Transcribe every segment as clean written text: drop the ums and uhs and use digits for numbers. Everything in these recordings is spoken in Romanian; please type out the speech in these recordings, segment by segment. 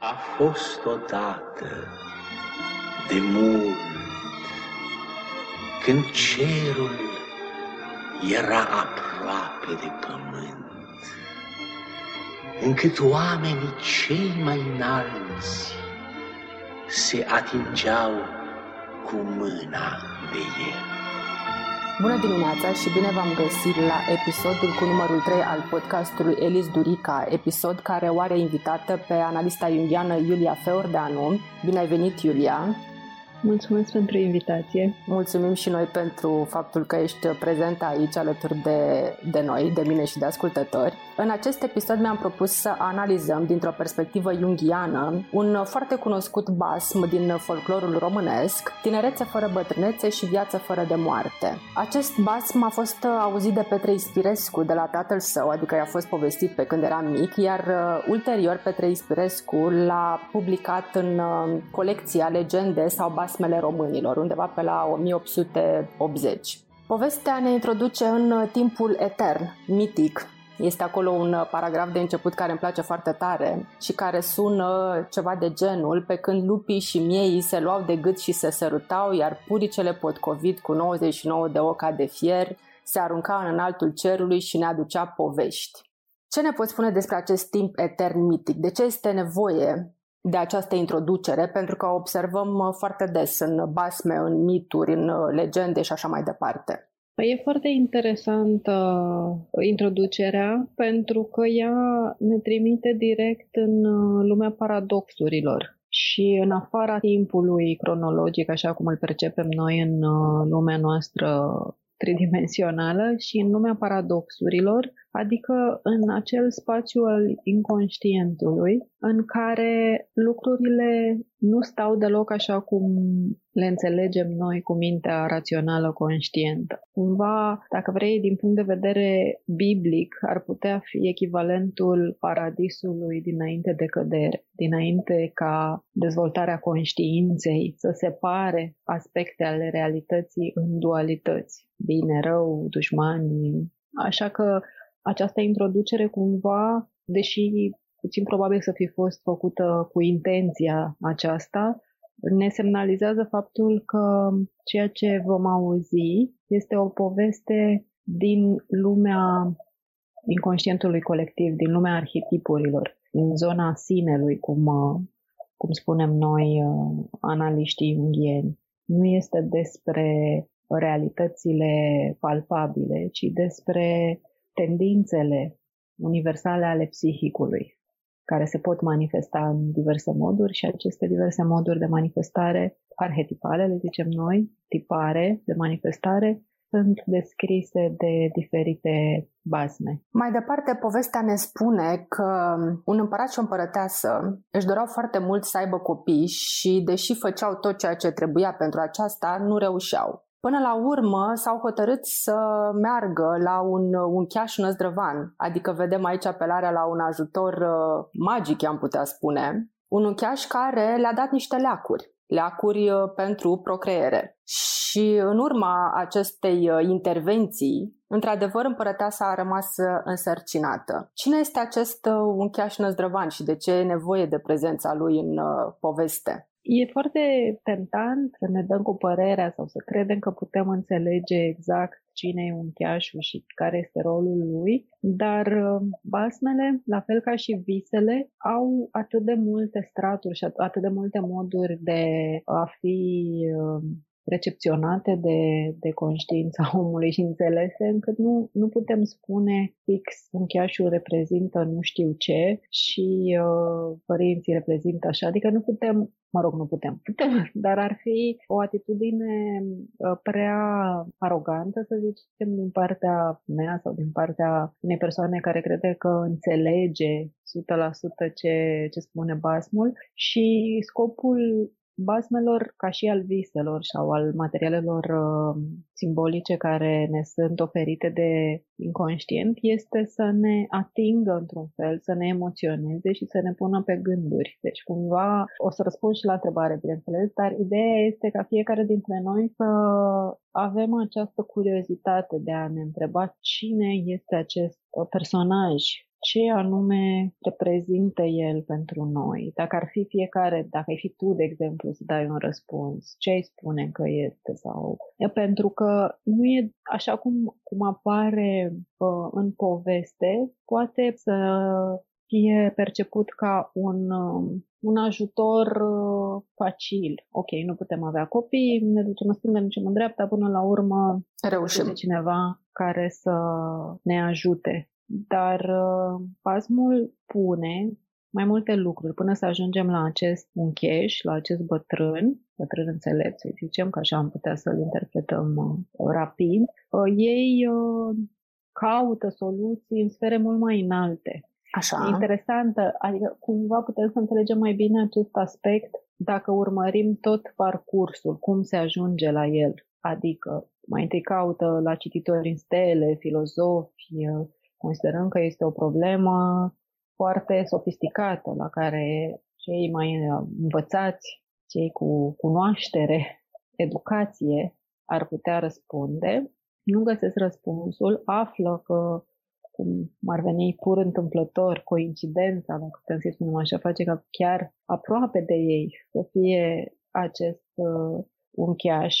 A fost odată, de mult, când cerul era aproape de pământ, încât oamenii cei mai înalți se atingeau cu mâna de el. Bună dimineața și bine v-am găsit la episodul cu numărul 3 al podcastului Elis Durica, episod care o are invitată pe analista jungiană Iulia Feordanu. Bine ai venit, Iulia! Mulțumesc pentru invitație! Mulțumim și noi pentru faptul că ești prezentă aici alături de noi, de mine și de ascultători. În acest episod mi-am propus să analizăm dintr-o perspectivă jungiană un foarte cunoscut basm din folclorul românesc, Tinerețe fără bătrânețe și Viață fără de moarte. Acest basm a fost auzit de Petre Ispirescu de la tatăl său, adică i-a fost povestit pe când era mic, iar ulterior Petre Ispirescu l-a publicat în colecția Legende sau Basmele Românilor, undeva pe la 1880. Povestea ne introduce în timpul etern, mitic. Este acolo un paragraf de început care îmi place foarte tare și care sună ceva de genul: pe când lupii și mieii se luau de gât și se sărutau, iar puricele potcovit cu 99 de oca de fier se arunca în înaltul cerului și ne aducea povești. Ce ne poți spune despre acest timp etern mitic? De ce este nevoie de această introducere? Pentru că o observăm foarte des în basme, în mituri, în legende și așa mai departe. E foarte interesantă introducerea, pentru că ea ne trimite direct în lumea paradoxurilor și în afara timpului cronologic, așa cum îl percepem noi în lumea noastră tridimensională, și în lumea paradoxurilor, adică în acel spațiu al inconștientului în care lucrurile nu stau deloc așa cum le înțelegem noi cu mintea rațională conștientă. Cumva, dacă vrei, din punct de vedere biblic, ar putea fi echivalentul paradisului dinainte de cădere, dinainte ca dezvoltarea conștiinței să separe aspecte ale realității în dualități, bine, rău, dușmani. Așa că această introducere cumva, deși puțin probabil să fi fost făcută cu intenția aceasta, ne semnalizează faptul că ceea ce vom auzi este o poveste din lumea inconștientului colectiv, din lumea arhetipurilor, din zona sinelui, cum spunem noi, analiștii junghieni. Nu este despre realitățile palpabile, ci despre tendințele universale ale psihicului, care se pot manifesta în diverse moduri, și aceste diverse moduri de manifestare, arhetipale le zicem noi, tipare de manifestare, sunt descrise de diferite basme. Mai departe, povestea ne spune că un împărat și o împărăteasă își doreau foarte mult să aibă copii și, deși făceau tot ceea ce trebuia pentru aceasta, nu reușeau. Până la urmă s-au hotărât să meargă la un uncheaș năzdrăvan, adică vedem aici apelarea la un ajutor magic, i-am putea spune, un uncheaș care le-a dat niște leacuri pentru procreere. Și în urma acestei intervenții, într-adevăr, împărăteasa a rămas însărcinată. Cine este acest uncheaș năzdrăvan și de ce e nevoie de prezența lui în poveste? E foarte tentant să ne dăm cu părerea sau să credem că putem înțelege exact cine e uncheașul și care este rolul lui, dar basmele, la fel ca și visele, au atât de multe straturi și atât de multe moduri de a fi recepționate de conștiința omului și înțelese, încât nu putem spune fix uncheașul reprezintă nu știu ce și părinții reprezintă așa, adică nu putem. Putem, dar ar fi o atitudine prea arogantă, să zicem, din partea mea sau din partea unei persoane care crede că înțelege 100% ce spune basmul. Și scopul basmelor, ca și al viselor sau al materialelor simbolice care ne sunt oferite de inconștient, este să ne atingă într-un fel, să ne emoționeze și să ne pună pe gânduri. Deci cumva o să răspund și la întrebare, bineînțeles, dar ideea este ca fiecare dintre noi să avem această curiozitate de a ne întreba cine este acest personaj ce anume reprezintă el pentru noi. Dacă ar fi fiecare, dacă ai fi tu, de exemplu, să dai un răspuns, ce ai spune că este? Sau... Pentru că nu e așa cum apare în poveste, poate să fie perceput ca un ajutor facil. Ok, nu putem avea copii, ne ducem în stânga, ne ducem în dreapta, până la urmă reușim cineva care să ne ajute. Dar basmul pune mai multe lucruri până să ajungem la acest uncheș, la acest bătrân înțelept, să zicem, că așa am putea să-l interpretăm rapid. Ei caută soluții în sfere mult mai înalte. Așa. Interesantă, adică cumva putem să înțelegem mai bine acest aspect dacă urmărim tot parcursul, cum se ajunge la el. Adică mai întâi caută la cititori în stele, filozofi, considerând că este o problemă foarte sofisticată la care cei mai învățați, cei cu cunoaștere, educație ar putea răspunde. Nu găsesc răspunsul, află că, cum ar veni pur întâmplător, coincidența, dacă putem să spunem așa, face ca chiar aproape de ei să fie acest uncheaș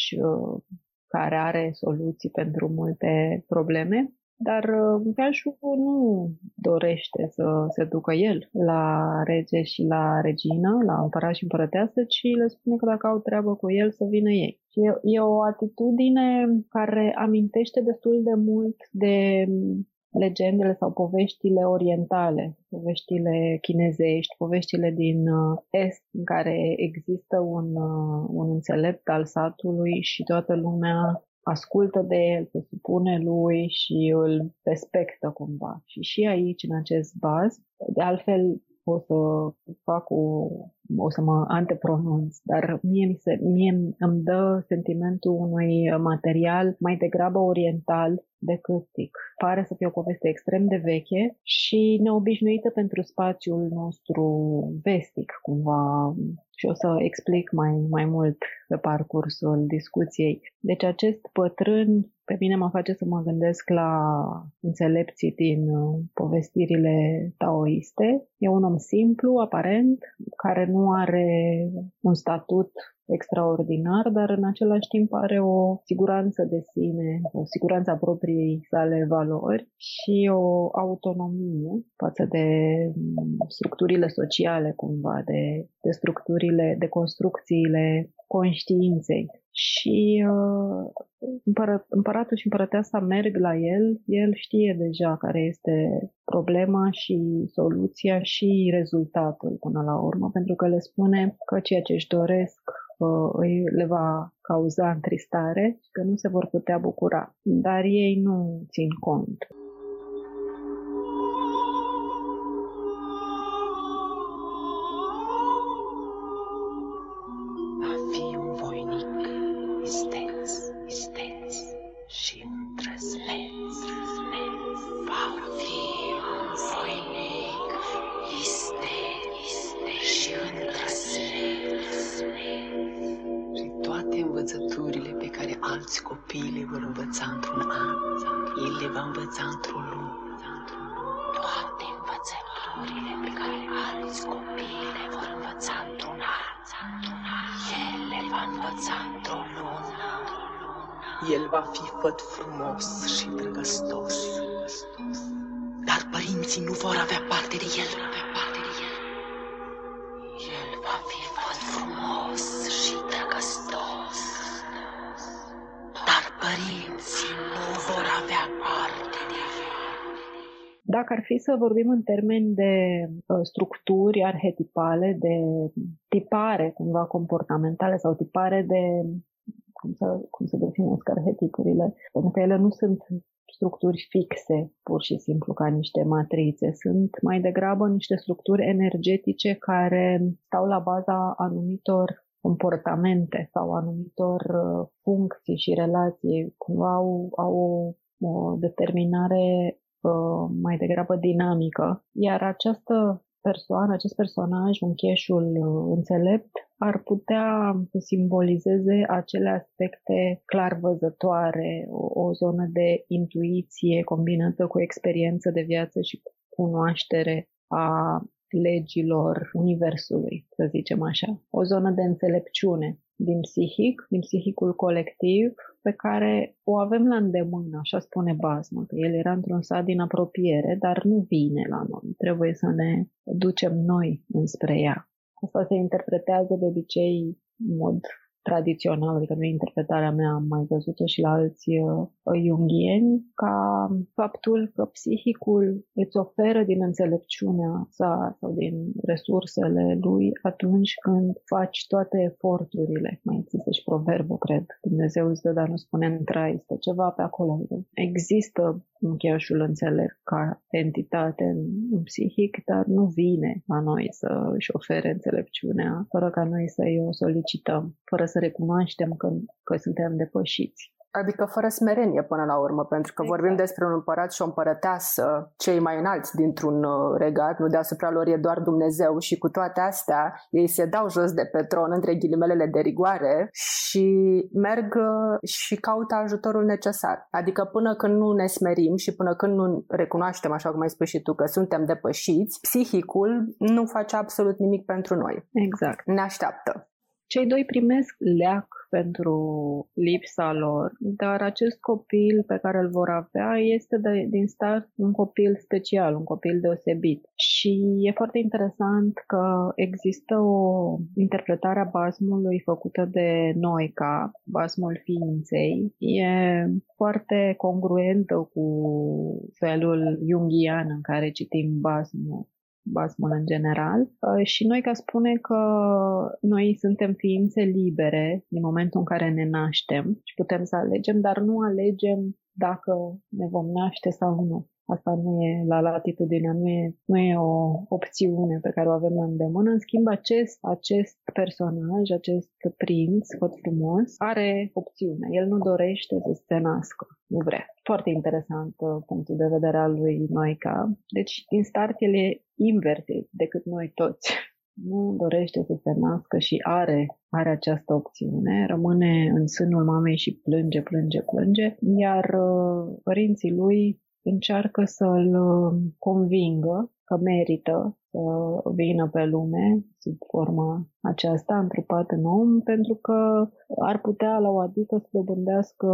care are soluții pentru multe probleme. Dar uncheașul nu dorește să se ducă el la rege și la regină, la împărat și împărăteasă, ci le spune că dacă au treabă cu el, să vină ei. Și e o atitudine care amintește destul de mult de legendele sau poveștile orientale, poveștile chinezești, poveștile din Est, în care există un înțelept al satului și toată lumea ascultă de el, se supune lui și îl respectă cumva. Și aici, în acest baz, de altfel o să mă antepronunț, dar mie îmi dă sentimentul unui material mai degrabă oriental decât tic. Pare să fie o poveste extrem de veche și neobișnuită pentru spațiul nostru vestic, cumva, și o să explic mai mult pe parcursul discuției. Deci acest bătrân pe mine mă face să mă gândesc la înțelepții din povestirile taoiste. E un om simplu, aparent, care nu are un statut extraordinar, dar în același timp are o siguranță de sine, o siguranță a propriei sale valori și o autonomie față de structurile sociale, cumva, de structurile, de construcțiile conștiinței. Și împăratul și împărăteasa merg la el, el știe deja care este problema și soluția și rezultatul până la urmă, pentru că le spune că ceea ce își doresc le va cauza întristare și că nu se vor putea bucura, dar ei nu țin cont. El va fi făt frumos și drăgăstos, dar părinții nu vor avea parte de el. El va fi făt frumos și drăgăstos, dar părinții nu vor avea parte de el. Dacă ar fi să vorbim în termeni de structuri arhetipale, de tipare cumva comportamentale sau tipare de... Cum se definesc arhetipurile, pentru că ele nu sunt structuri fixe, pur și simplu ca niște matrițe, sunt mai degrabă niște structuri energetice care stau la baza anumitor comportamente sau anumitor funcții și relații, cumva au o determinare mai degrabă dinamică, iar această persoană, acest personaj, uncheșul înțelept, ar putea să simbolizeze acele aspecte clarvăzătoare, o zonă de intuiție combinată cu experiență de viață și cunoaștere a legilor universului, să zicem așa. O zonă de înțelepciune din psihic, din psihicul colectiv, pe care o avem la îndemână, așa spune Basma, că el era într-un sat din apropiere, dar nu vine la noi. Trebuie să ne ducem noi înspre ea. Asta se interpretează de obicei în mod tradițional, adică nu e interpretarea mea, am mai văzut-o și la alți iunghieni, ca faptul că psihicul îți oferă din înțelepciunea sa sau din resursele lui atunci când faci toate eforturile. Mai există și proverbul, cred, Dumnezeu îți dă, dar nu spune în trai, este ceva pe acolo. Există încheiașul înțelept ca entitate în psihic, dar nu vine la noi să își ofere înțelepciunea fără ca noi să-i o solicităm, fără să recunoaștem că suntem depășiți. Adică fără smerenie până la urmă, pentru că exact. Vorbim despre un împărat și o împărăteasă, cei mai înalți dintr-un regat, nu deasupra lor e doar Dumnezeu și cu toate astea ei se dau jos de pe tron, între ghilimelele de rigoare, și merg și caută ajutorul necesar. Adică până când nu ne smerim și până când nu recunoaștem, așa cum ai spus și tu, că suntem depășiți, psihicul nu face absolut nimic pentru noi. Exact. Ne așteaptă. Cei doi primesc leac pentru lipsa lor, dar acest copil pe care îl vor avea este din start un copil special, un copil deosebit. Și e foarte interesant că există o interpretare a basmului făcută de Noica, basmul ființei. E foarte congruentă cu felul iunghian în care citim basmul în general, și Noica spune că noi suntem ființe libere din momentul în care ne naștem și putem să alegem, dar nu alegem dacă ne vom naște sau nu. Asta nu e la latitudinea, nu e o opțiune pe care o avem la îndemână. În schimb, acest personaj, acest prinț, tot frumos, are opțiune. El nu dorește să se nască, nu vrea. Foarte interesant punctul de vedere al lui Noica. Deci, din start, el e invertit decât noi toți. Nu dorește să se nască și are această opțiune, rămâne în sânul mamei și plânge, iar părinții lui încearcă să-l convingă că merită să vină pe lume sub forma aceasta, întrupat în om, pentru că ar putea la o adică să dobândească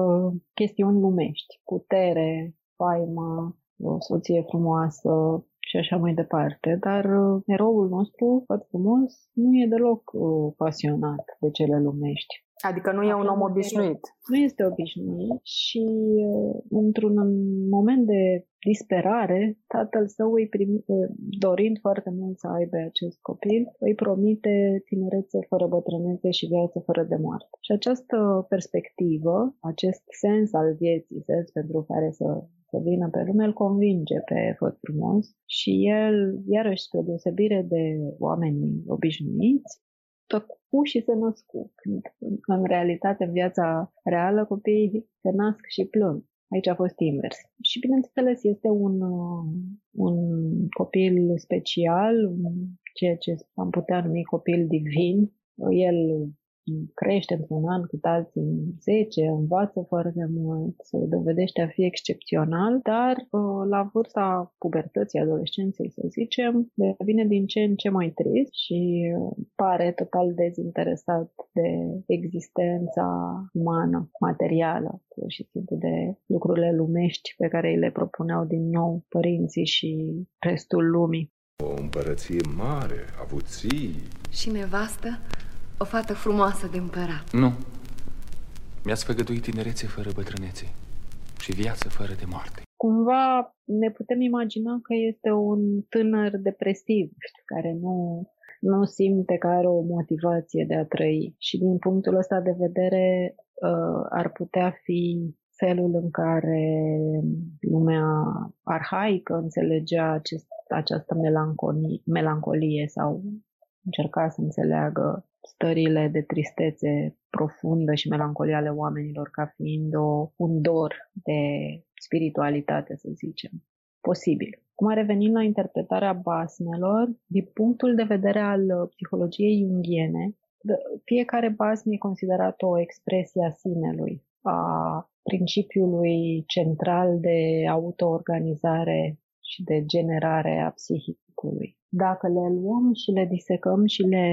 chestiuni lumești, putere, faimă, o soție frumoasă și așa mai departe. Dar eroul nostru, foarte frumos, nu e deloc pasionat de cele lumești. Adică nu e un om obișnuit. Nu este obișnuit și într-un moment de disperare, tatăl său îi primite, dorind foarte mult să aibă acest copil, îi promite tinerețe fără bătrânețe și viață fără de moarte. Și această perspectivă, acest sens al vieții, sens pentru care să vină pe lume, îl convinge pe Făt Frumos și el, iarăși spre deosebire de oamenii obișnuiți, tăcu și se născu. În realitate, în viața reală, copiii se nasc și plâng. Aici a fost invers. Și bineînțeles, este un copil special, ceea ce am putea numi copil divin. El crește într-un an, cât alții în 10, învață foarte mult, se dovedește a fi excepțional, dar la vârsta pubertății, adolescenței, să zicem, devine din ce în ce mai trist și pare total dezinteresat de existența umană, materială, pur și simplu de lucrurile lumești pe care îi le propuneau din nou părinții și restul lumii. O împărăție mare, avuții. Și nevastă? O fată frumoasă de împărat. Nu. Mi-ați făgăduit tinerețe fără bătrânețe și viață fără de moarte. Cumva ne putem imagina că este un tânăr depresiv care nu simte că are o motivație de a trăi. Și din punctul ăsta de vedere ar putea fi felul în care lumea arhaică înțelegea această melancolie sau încerca să înțeleagă stările de tristețe profundă și melancolia ale oamenilor ca fiind un dor de spiritualitate, să zicem, posibil. Cum a revenit la interpretarea basmelor, din punctul de vedere al psihologiei iunghiene, fiecare basm e considerat o expresie a sinelui, a principiului central de autoorganizare și de generare a psihicului. Dacă le luăm și le disecăm și le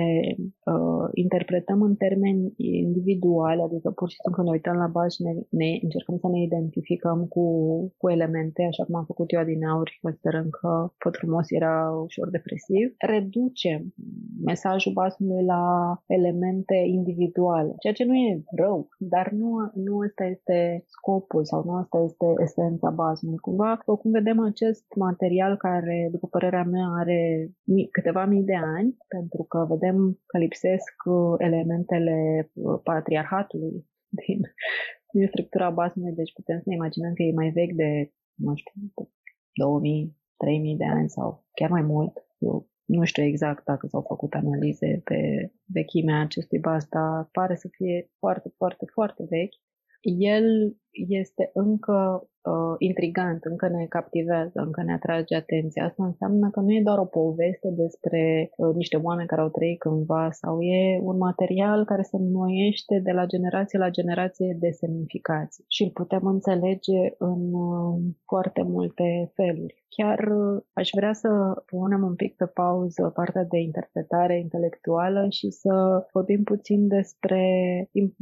interpretăm în termeni individuali, adică pur și simplu ne uităm la bași și ne încercăm să ne identificăm cu elemente, așa cum am făcut eu adineauri, considerând că Făt Frumos era ușor depresiv, reducem mesajul basmului la elemente individuale, ceea ce nu e rău, dar nu ăsta este scopul sau nu asta este esența basmului. Cumva, cum vedem acest material care, după părerea mea, are câteva mii de ani, pentru că vedem că lipsesc elementele patriarhatului din structura basmului, deci putem să ne imaginăm că e mai vechi de, nu știu, 2000-3000 de ani sau chiar mai mult. Eu nu știu exact dacă s-au făcut analize pe vechimea acestui bas, dar pare să fie foarte, foarte, foarte vechi. El este încă intrigant, încă ne captivează, încă ne atrage atenția. Asta înseamnă că nu e doar o poveste despre niște oameni care au trăit cândva, sau e un material care se înnoiește de la generație la generație de semnificații și îl putem înțelege în foarte multe feluri. Chiar aș vrea să punem un pic pe pauză partea de interpretare intelectuală și să vorbim puțin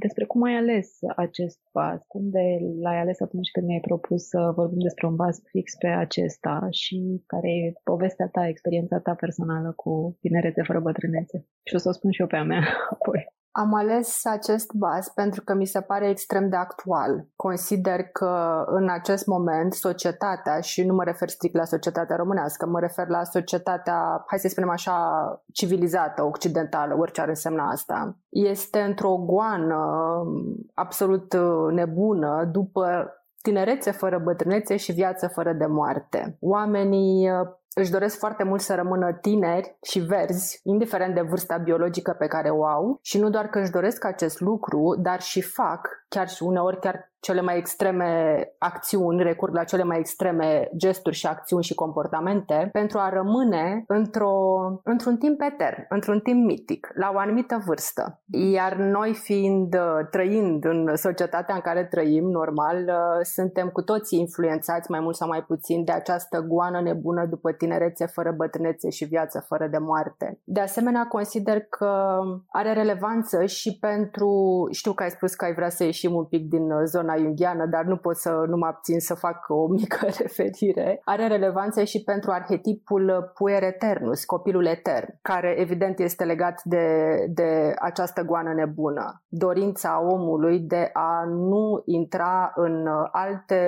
despre cum ai ales acest pas, cum de l-ai ales atunci când mi-ai propus să vorbim despre un baz fix pe acesta și care e povestea ta, experiența ta personală cu tinerețe fără bătrânețe. Și o să o spun și eu pe a mea apoi. Am ales acest baz pentru că mi se pare extrem de actual. Consider că în acest moment societatea, și nu mă refer strict la societatea românească, mă refer la societatea, hai să spunem așa, civilizată, occidentală, orice ar însemna asta, este într-o goană absolut nebună după tinerețe fără bătrânețe și viață fără de moarte. Oamenii își doresc foarte mult să rămână tineri și verzi, indiferent de vârsta biologică pe care o au, și nu doar că își doresc acest lucru, dar și fac, chiar și uneori chiar cele mai extreme acțiuni, recurg la cele mai extreme gesturi și acțiuni și comportamente pentru a rămâne într-un timp etern, într-un timp mitic, la o anumită vârstă. Iar noi trăind în societatea în care trăim, normal, suntem cu toții influențați mai mult sau mai puțin de această goană nebună după tinerețe fără bătrânețe și viață fără de moarte. De asemenea, consider că are relevanță și pentru, știu că ai spus că ai vrea să ieșim un pic din zona iunghiană, dar nu pot să nu mă abțin să fac o mică referire. Are relevanță și pentru arhetipul puer eternus, copilul etern, care evident este legat de această goană nebună, dorința omului de a nu intra în alte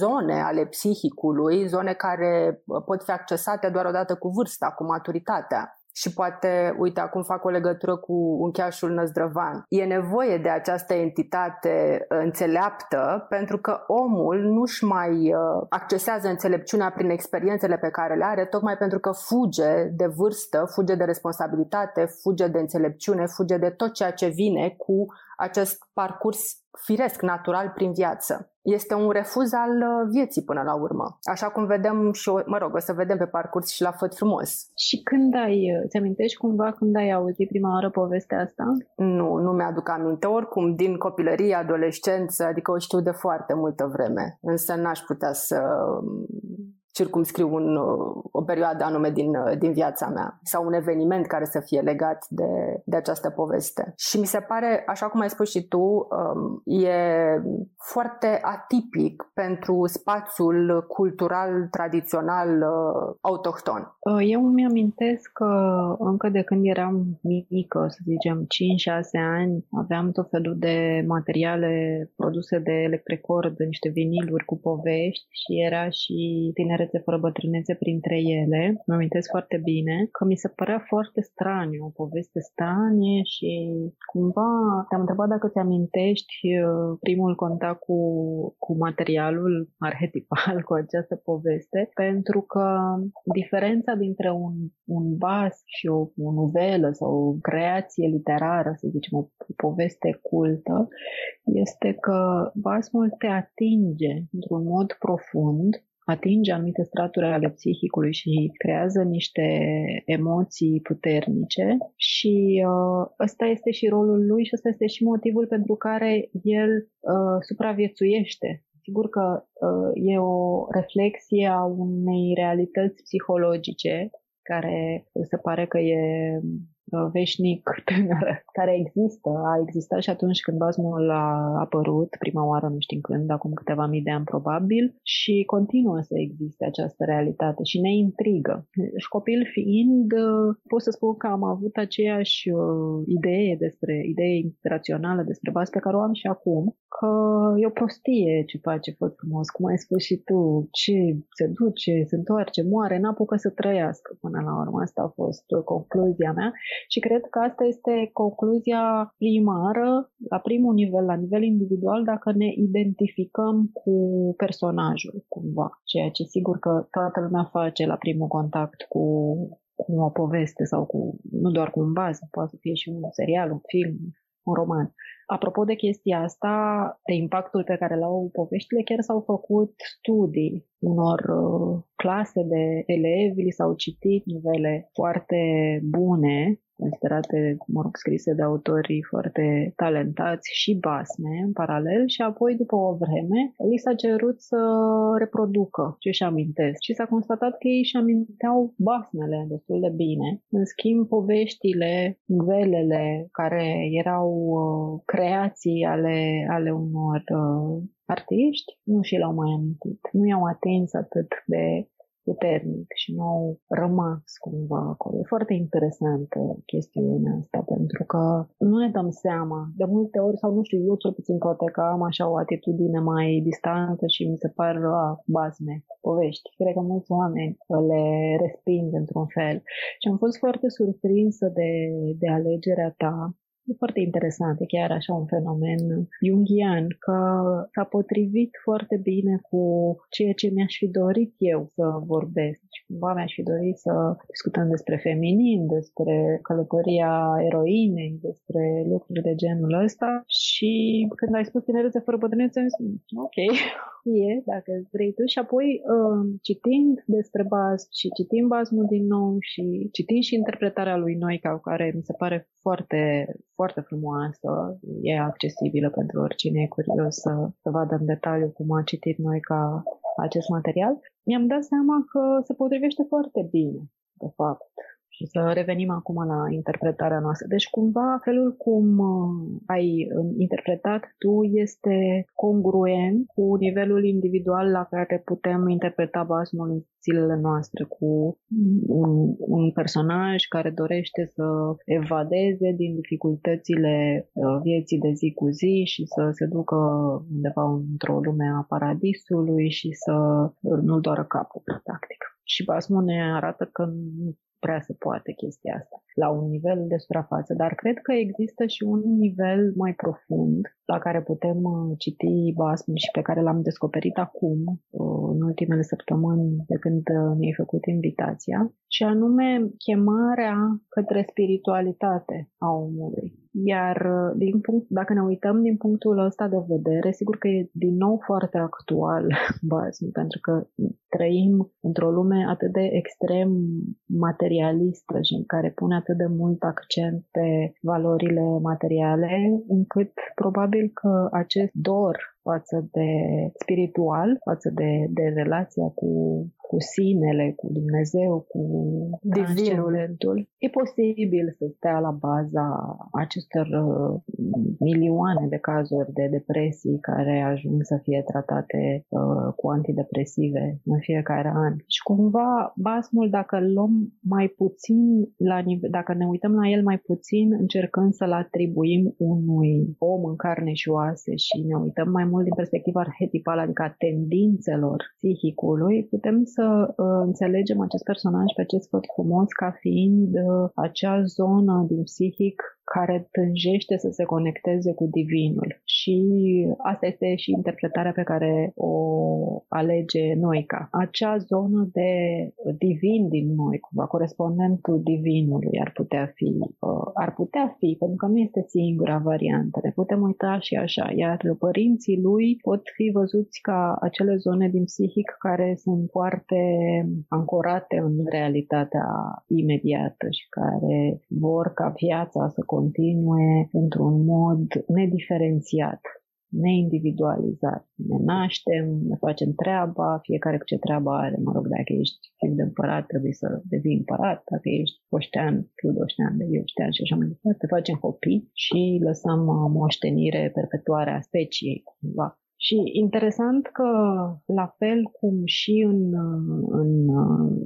zone ale psihicului, zone care pot fi accesate doar odată cu vârsta, cu maturitatea. Și poate, uite, acum fac o legătură cu Uncheașul Năzdrăvan. E nevoie de această entitate înțeleaptă pentru că omul nu-și mai accesează înțelepciunea prin experiențele pe care le are, tocmai pentru că fuge de vârstă, fuge de responsabilitate, fuge de înțelepciune, fuge de tot ceea ce vine cu acest parcurs firesc, natural, prin viață. Este un refuz al vieții până la urmă. Așa cum vedem și, o să vedem pe parcurs și la Făt Frumos. Și îți amintești cumva când ai auzit prima oară povestea asta? Nu mi-aduc aminte. Oricum, din copilărie, adolescență, adică o știu de foarte multă vreme. Însă n-aș putea să circumscriu o perioadă anume din viața mea sau un eveniment care să fie legat de această poveste. Și mi se pare, așa cum ai spus și tu, e foarte atipic pentru spațiul cultural, tradițional, autohton. Eu îmi amintesc că încă de când eram mică, să zicem 5-6 ani, aveam tot felul de materiale produse de Electrecord, niște viniluri cu povești și era și tineret fără bătrânețe printre ele. Mă amintesc foarte bine că mi se părea foarte straniu, o poveste stranie, și cumva te-am întrebat dacă ți-amintești primul contact cu materialul arhetipal, cu această poveste, pentru că diferența dintre un baz și o novelă sau o creație literară, să zicem, o poveste cultă, este că basmul te atinge într-un mod profund, atinge anumite straturi ale psihicului și creează niște emoții puternice și ăsta este și rolul lui și ăsta este și motivul pentru care el supraviețuiește Sigur că e o reflexie a unei realități psihologice care se pare că e veșnic tânără, care există, a existat și atunci când basmul a apărut, prima oară, nu știu când, acum câteva mii de ani probabil, și continuă să existe această realitate și ne intrigă. Și copil fiind, pot să spun că am avut aceeași idee inspirațională despre bas pe care o am și acum, că e o prostie ce face Făt Frumos, cum ai spus și tu, ce se duce, se întoarce, moare, n-apucă să trăiască până la urmă. Asta a fost concluzia mea. Și cred că asta este concluzia primară, la primul nivel, la nivel individual, dacă ne identificăm cu personajul, cumva. Ceea ce sigur că toată lumea face la primul contact cu o poveste sau cu, nu doar cu un baz, poate să fie și un serial, un film, un roman. Apropo de chestia asta, de impactul pe care l-au poveștile, chiar s-au făcut studii unor clase de elevi, li s-au citit novele foarte bune, considerate, mă rog, scrise de autorii foarte talentați și basme în paralel, și apoi, după o vreme, li s-a cerut să reproducă ce își amintesc și s-a constatat că ei își aminteau basmele destul de bine. În schimb, poveștile, novelele care erau creații ale unor artiști, nu și l-au mai amintit. Nu i-au atins atât de puternic și nu au rămas cumva acolo. E foarte interesantă chestiunea asta, pentru că nu ne dăm seama. De multe ori, sau nu știu, eu cel puțin poate că am așa o atitudine mai distantă și mi se par basme, povești. Cred că mulți oameni le resping într-un fel. Și am fost foarte surprinsă de alegerea ta. E foarte interesant, e chiar așa un fenomen jungian, că s-a potrivit foarte bine cu ceea ce mi-aș fi dorit eu să vorbesc. Și cumva mi-aș fi dorit să discutăm despre feminin, despre călătoria eroinei, despre lucruri de genul ăsta. Și când ai spus tinerețe fără bătrânețe, am zis, ok, e, dacă vrei tu. Și apoi, citind despre basm și citind basmul din nou și citind și interpretarea lui Noica, care mi se pare foarte, foarte frumoasă, e accesibilă pentru oricine e curios să vadă în detaliu cum a citit Noica acest material, mi-am dat seama că se potrivește foarte bine, de fapt. Și să revenim acum la interpretarea noastră. Deci, cumva, felul cum ai interpretat tu este congruent cu nivelul individual la care putem interpreta basmul în zilele noastre, cu un personaj care dorește să evadeze din dificultățile vieții de zi cu zi și să se ducă undeva într-o lume a paradisului și să nu doară capul, practic. Și basmul ne arată că nu prea se poate chestia asta la un nivel de suprafață, dar cred că există și un nivel mai profund la care putem citi basmul și pe care l-am descoperit acum, în ultimele săptămâni de când mi-ai făcut invitația, și anume chemarea către spiritualitate a omului. Iar dacă ne uităm din punctul ăsta de vedere, sigur că e din nou foarte actual basmul, pentru că trăim într-o lume atât de extrem materialistă și în care pune atât de mult accent pe valorile materiale, încât probabil că acest dor față de spiritual, față de relația cu sinele, cu Dumnezeu, cu divinul, e posibil să stea la baza acestor milioane de cazuri de depresii care ajung să fie tratate cu antidepresive în fiecare an. Și cumva basmul, dacă luăm mai puțin dacă ne uităm la el mai puțin, încercând să-l atribuim unui om în carne și oase și ne uităm mai mult din perspectiva arhetipală, adică a tendințelor psihicului, putem să înțelegem acest personaj, pe acest Făt Frumos, ca fiind acea zonă din psihic care tânjește să se conecteze cu divinul. Și asta este și interpretarea pe care o alege Noica. Acea zonă de divin din noi, cumva, corespondentul divinului ar putea fi, pentru că nu este singura variantă. Ne putem uita și așa, iar părinții lui pot fi văzuți ca acele zone din psihic care sunt foarte ancorate în realitatea imediată și care vor ca viața să continue într-un mod nediferențiat. neindividualizat. Ne naștem, ne facem treaba, fiecare cu ce treaba are, mă rog, dacă ești fiu de împărat, trebuie să devii împărat, dacă ești oștean, fiu de oștean, devii oștean și așa mai departe, facem copii și lăsăm moștenire, perpetuarea speciei, cumva. Și interesant că, la fel cum și în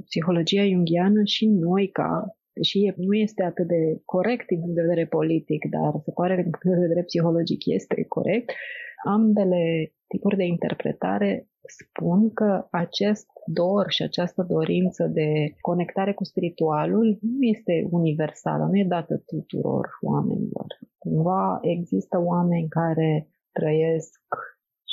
psihologia jungiană, și Noica, deși nu este atât de corect din punct de vedere politic, dar se pare că din punct de vedere psihologic este corect, ambele tipuri de interpretare spun că acest dor și această dorință de conectare cu spiritualul nu este universală, nu e dată tuturor oamenilor. Cumva există oameni care trăiesc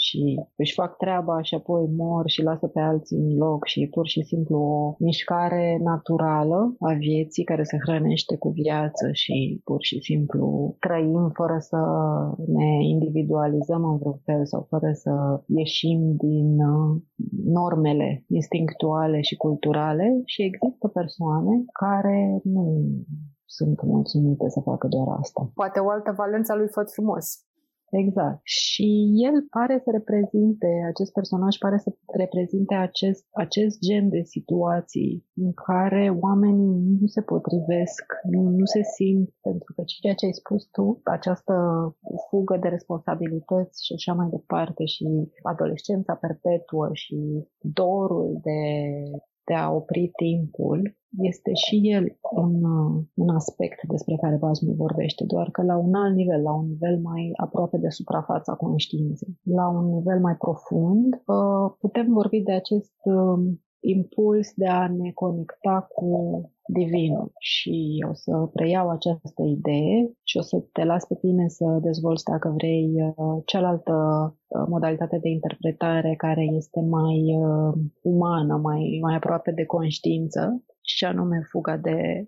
și își fac treaba și apoi mor și lasă pe alții în loc și e pur și simplu o mișcare naturală a vieții care se hrănește cu viață și pur și simplu trăim fără să ne individualizăm în vreun fel sau fără să ieșim din normele instinctuale și culturale, și există persoane care nu sunt mulțumite să facă doar asta. Poate o altă valență a lui Făt Frumos. Exact. Și el pare să reprezinte, acest personaj pare să reprezinte acest gen de situații în care oamenii nu se potrivesc, nu se simt, pentru că ceea ce ai spus tu, această fugă de responsabilități și așa mai departe și adolescența perpetuă și dorul de a opri timpul, este și el un aspect despre care basmul vorbește, doar că la un alt nivel, la un nivel mai aproape de suprafața conștiinței, la un nivel mai profund, putem vorbi de acest impuls de a ne conecta cu divinul. Și o să preiau această idee și o să te las pe tine să dezvolți, dacă vrei, cealaltă modalitate de interpretare care este mai umană, mai aproape de conștiință, și anume fuga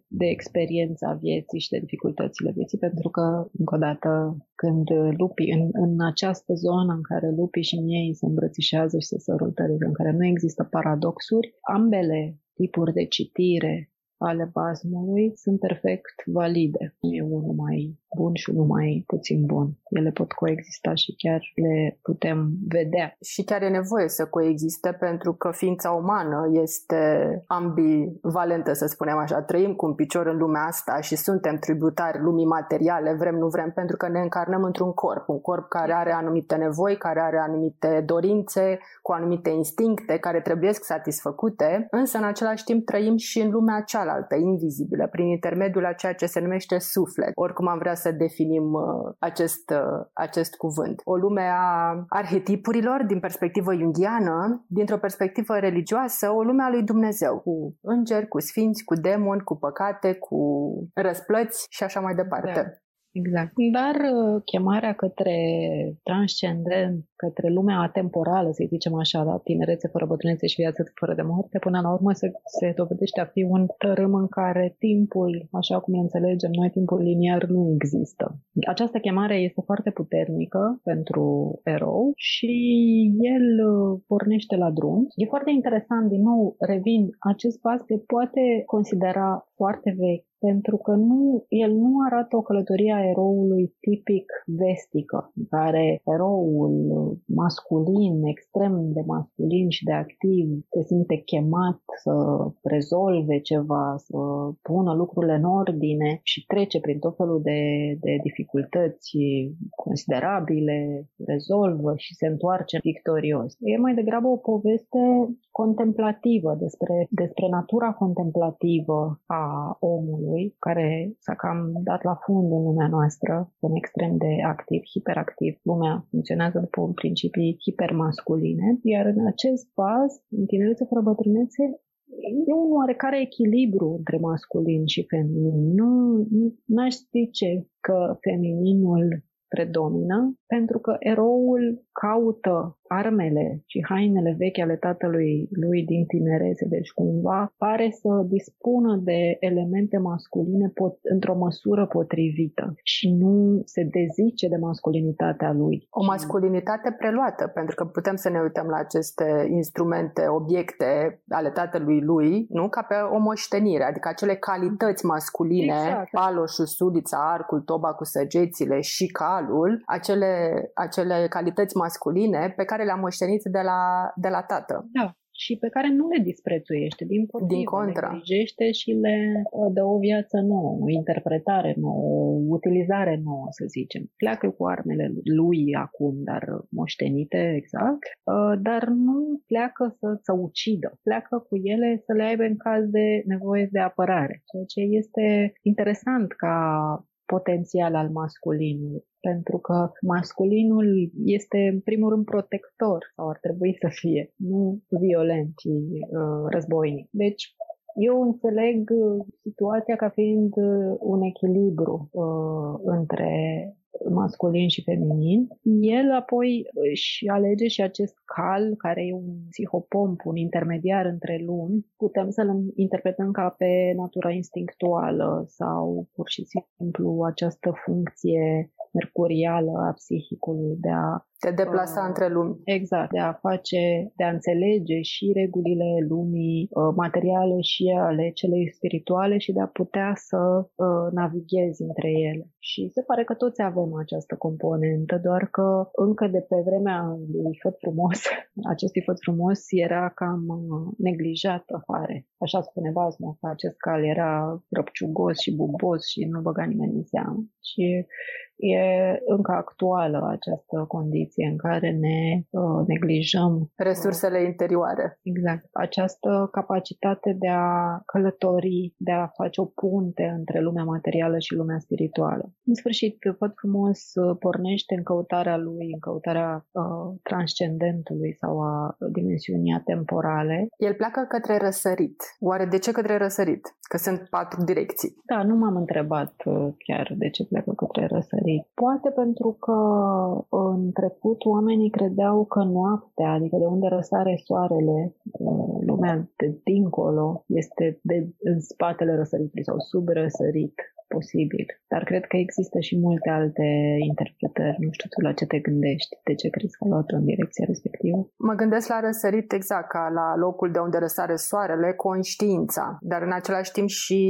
de experiența vieții și de dificultățile vieții, pentru că, încă o dată, când lupii, în această zonă în care lupii și miei se îmbrățișează și se sărută, în care nu există paradoxuri, ambele tipuri de citire ale basmului sunt perfect valide. Nu e unul mai bun și unul mai puțin bun. Ele pot coexista și chiar le putem vedea. Și chiar e nevoie să coexiste, pentru că ființa umană este ambivalentă, să spunem așa. Trăim cu un picior în lumea asta și suntem tributari lumii materiale, vrem, nu vrem, pentru că ne încarnăm într-un corp. Un corp care are anumite nevoi, care are anumite dorințe, cu anumite instincte care trebuie satisfăcute, însă în același timp trăim și în lumea cealaltă, invizibilă, prin intermediul a ceea ce se numește suflet. Oricum am vrea să definim acest cuvânt. O lume a arhetipurilor din perspectivă jungiană, dintr-o perspectivă religioasă, o lume a lui Dumnezeu, cu îngeri, cu sfinți, cu demoni, cu păcate, cu răsplăți și așa mai departe. Da. Exact. Dar chemarea către transcendent, către lumea atemporală, să zicem așa, da, tinerețe fără bătrânețe și viață fără de moarte, până la urmă se dovedește a fi un tărâm în care timpul, așa cum îl înțelegem noi, timpul liniar nu există. Această chemare este foarte puternică pentru erou și el pornește la drum. E foarte interesant, din nou, revin, acest pas se poate considera foarte vechi, pentru că el nu arată o călătorie a eroului tipic vestică, în care eroul masculin, extrem de masculin și de activ, se simte chemat să rezolve ceva, să pună lucrurile în ordine și trece prin tot felul de dificultăți considerabile, rezolvă și se întoarce victorios. E mai degrabă o poveste contemplativă, despre natura contemplativă a omului, care s-a cam dat la fund în lumea noastră, un extrem de activ, hiperactiv. Lumea funcționează după principii hipermasculine, iar în acest pas, în tinerețe fără bătrânețe, e un oarecare echilibru între masculin și feminin. Nu aș zice că femininul predomină, pentru că eroul caută armele și hainele vechi ale tatălui lui din tinerețe, deci cumva pare să dispună de elemente masculine într-o măsură potrivită și nu se dezice de masculinitatea lui. O masculinitate preluată, pentru că putem să ne uităm la aceste instrumente, obiecte ale tatălui lui, nu? Ca pe o moștenire, adică acele calități masculine, exact. Paloșul, sulița, arcul, toba cu săgețile și calul, acele acele calități masculine pe care le-am moștenit de la tată. Da. Și pe care nu le disprețuiește, din contră. Le îngrijește și le dă o viață nouă, o interpretare nouă, o utilizare nouă, să zicem. Pleacă cu armele lui acum, dar moștenite, exact, dar nu pleacă să ucidă. Pleacă cu ele să le aibă în caz de nevoie de apărare. Ceea ce este interesant ca potențial al masculinului. Pentru că masculinul este, în primul rând, protector, sau ar trebui să fie, nu violent, ci războinic. Deci, eu înțeleg situația ca fiind un echilibru între masculin și feminin. El apoi își alege și acest cal, care e un psihopomp, un intermediar între lumi. Putem să-l interpretăm ca pe natura instinctuală sau pur și simplu această funcție mercurială a psihicului de a te deplasa între lumi. Exact, de a înțelege și regulile lumii materiale și ale celei spirituale și de a putea să navighezi între ele. Și se pare că toți avem această componentă, doar că încă de pe vremea lui Făt Frumos, acestui Făt Frumos era cam neglijată, pare. Așa spune Basma, că acest cal era răpciugos și bubos și nu băga nimeni în seamă. Și e încă actuală această condiție în care ne neglijăm resursele interioare. Exact. Această capacitate de a călători, de a face o punte între lumea materială și lumea spirituală. În sfârșit, Făt Frumos pornește în căutarea lui, în căutarea transcendentului sau a dimensiunii atemporale. El pleacă către răsărit. Oare de ce către răsărit? Că sunt 4 direcții. Da, nu m-am întrebat chiar de ce pleacă către răsărit. Poate pentru că în trecut oamenii credeau că noaptea, adică de unde răsare soarele, lumea de dincolo, este în spatele răsăritului sau sub răsărit, posibil. Dar cred că există și multe alte interpretări. Nu știu tu la ce te gândești, de ce crezi că a luat-o în direcția respectivă? Mă gândesc la răsărit exact ca la locul de unde răsare soarele, conștiința, dar în același timp și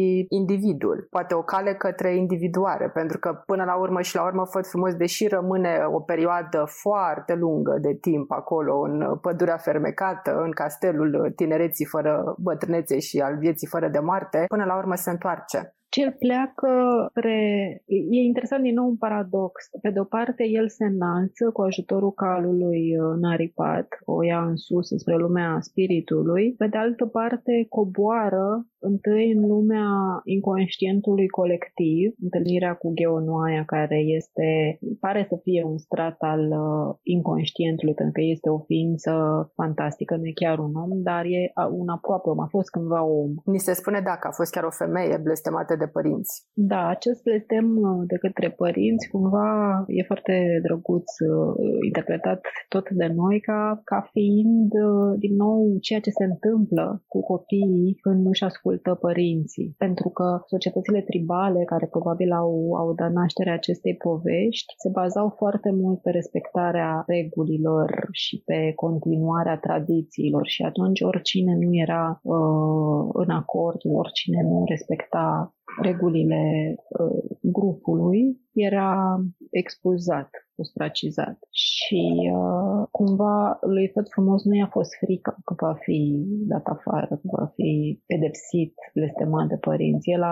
individul. Poate o cale către individuare, pentru că până la urmă și la urmă Făt Frumos, deși rămâne o perioadă foarte lungă de timp acolo, în pădurea fermecată, în castelul tinereții fără bătrânețe și al vieții fără de moarte, până la urmă se întoarce. Cel pleacă e interesant, din nou, un paradox. Pe de o parte, el se înalță cu ajutorul calului înaripat, o ia în sus, spre lumea spiritului. Pe de altă parte, coboară întâi în lumea inconștientului colectiv, întâlnirea cu Gheonoaia, care pare să fie un strat al inconștientului, pentru că este o ființă fantastică, nu e chiar un om, dar e un aproape om, a fost cândva om. Ni se spune, da, că a fost chiar o femeie blestemată de părinți. Da, acest blestem de către părinți cumva e foarte drăguț interpretat tot de noi ca fiind din nou ceea ce se întâmplă cu copiii când nu-și ascultă părinții. Pentru că societățile tribale, care probabil au dat naștere acestei povești, se bazau foarte mult pe respectarea regulilor și pe continuarea tradițiilor și atunci oricine nu era în acord, oricine nu respecta regulile grupului era expulzat, ostracizat. Și cumva lui Făt Frumos nu i-a fost frică că va fi dat afară, că va fi pedepsit, blestemat de părinți. El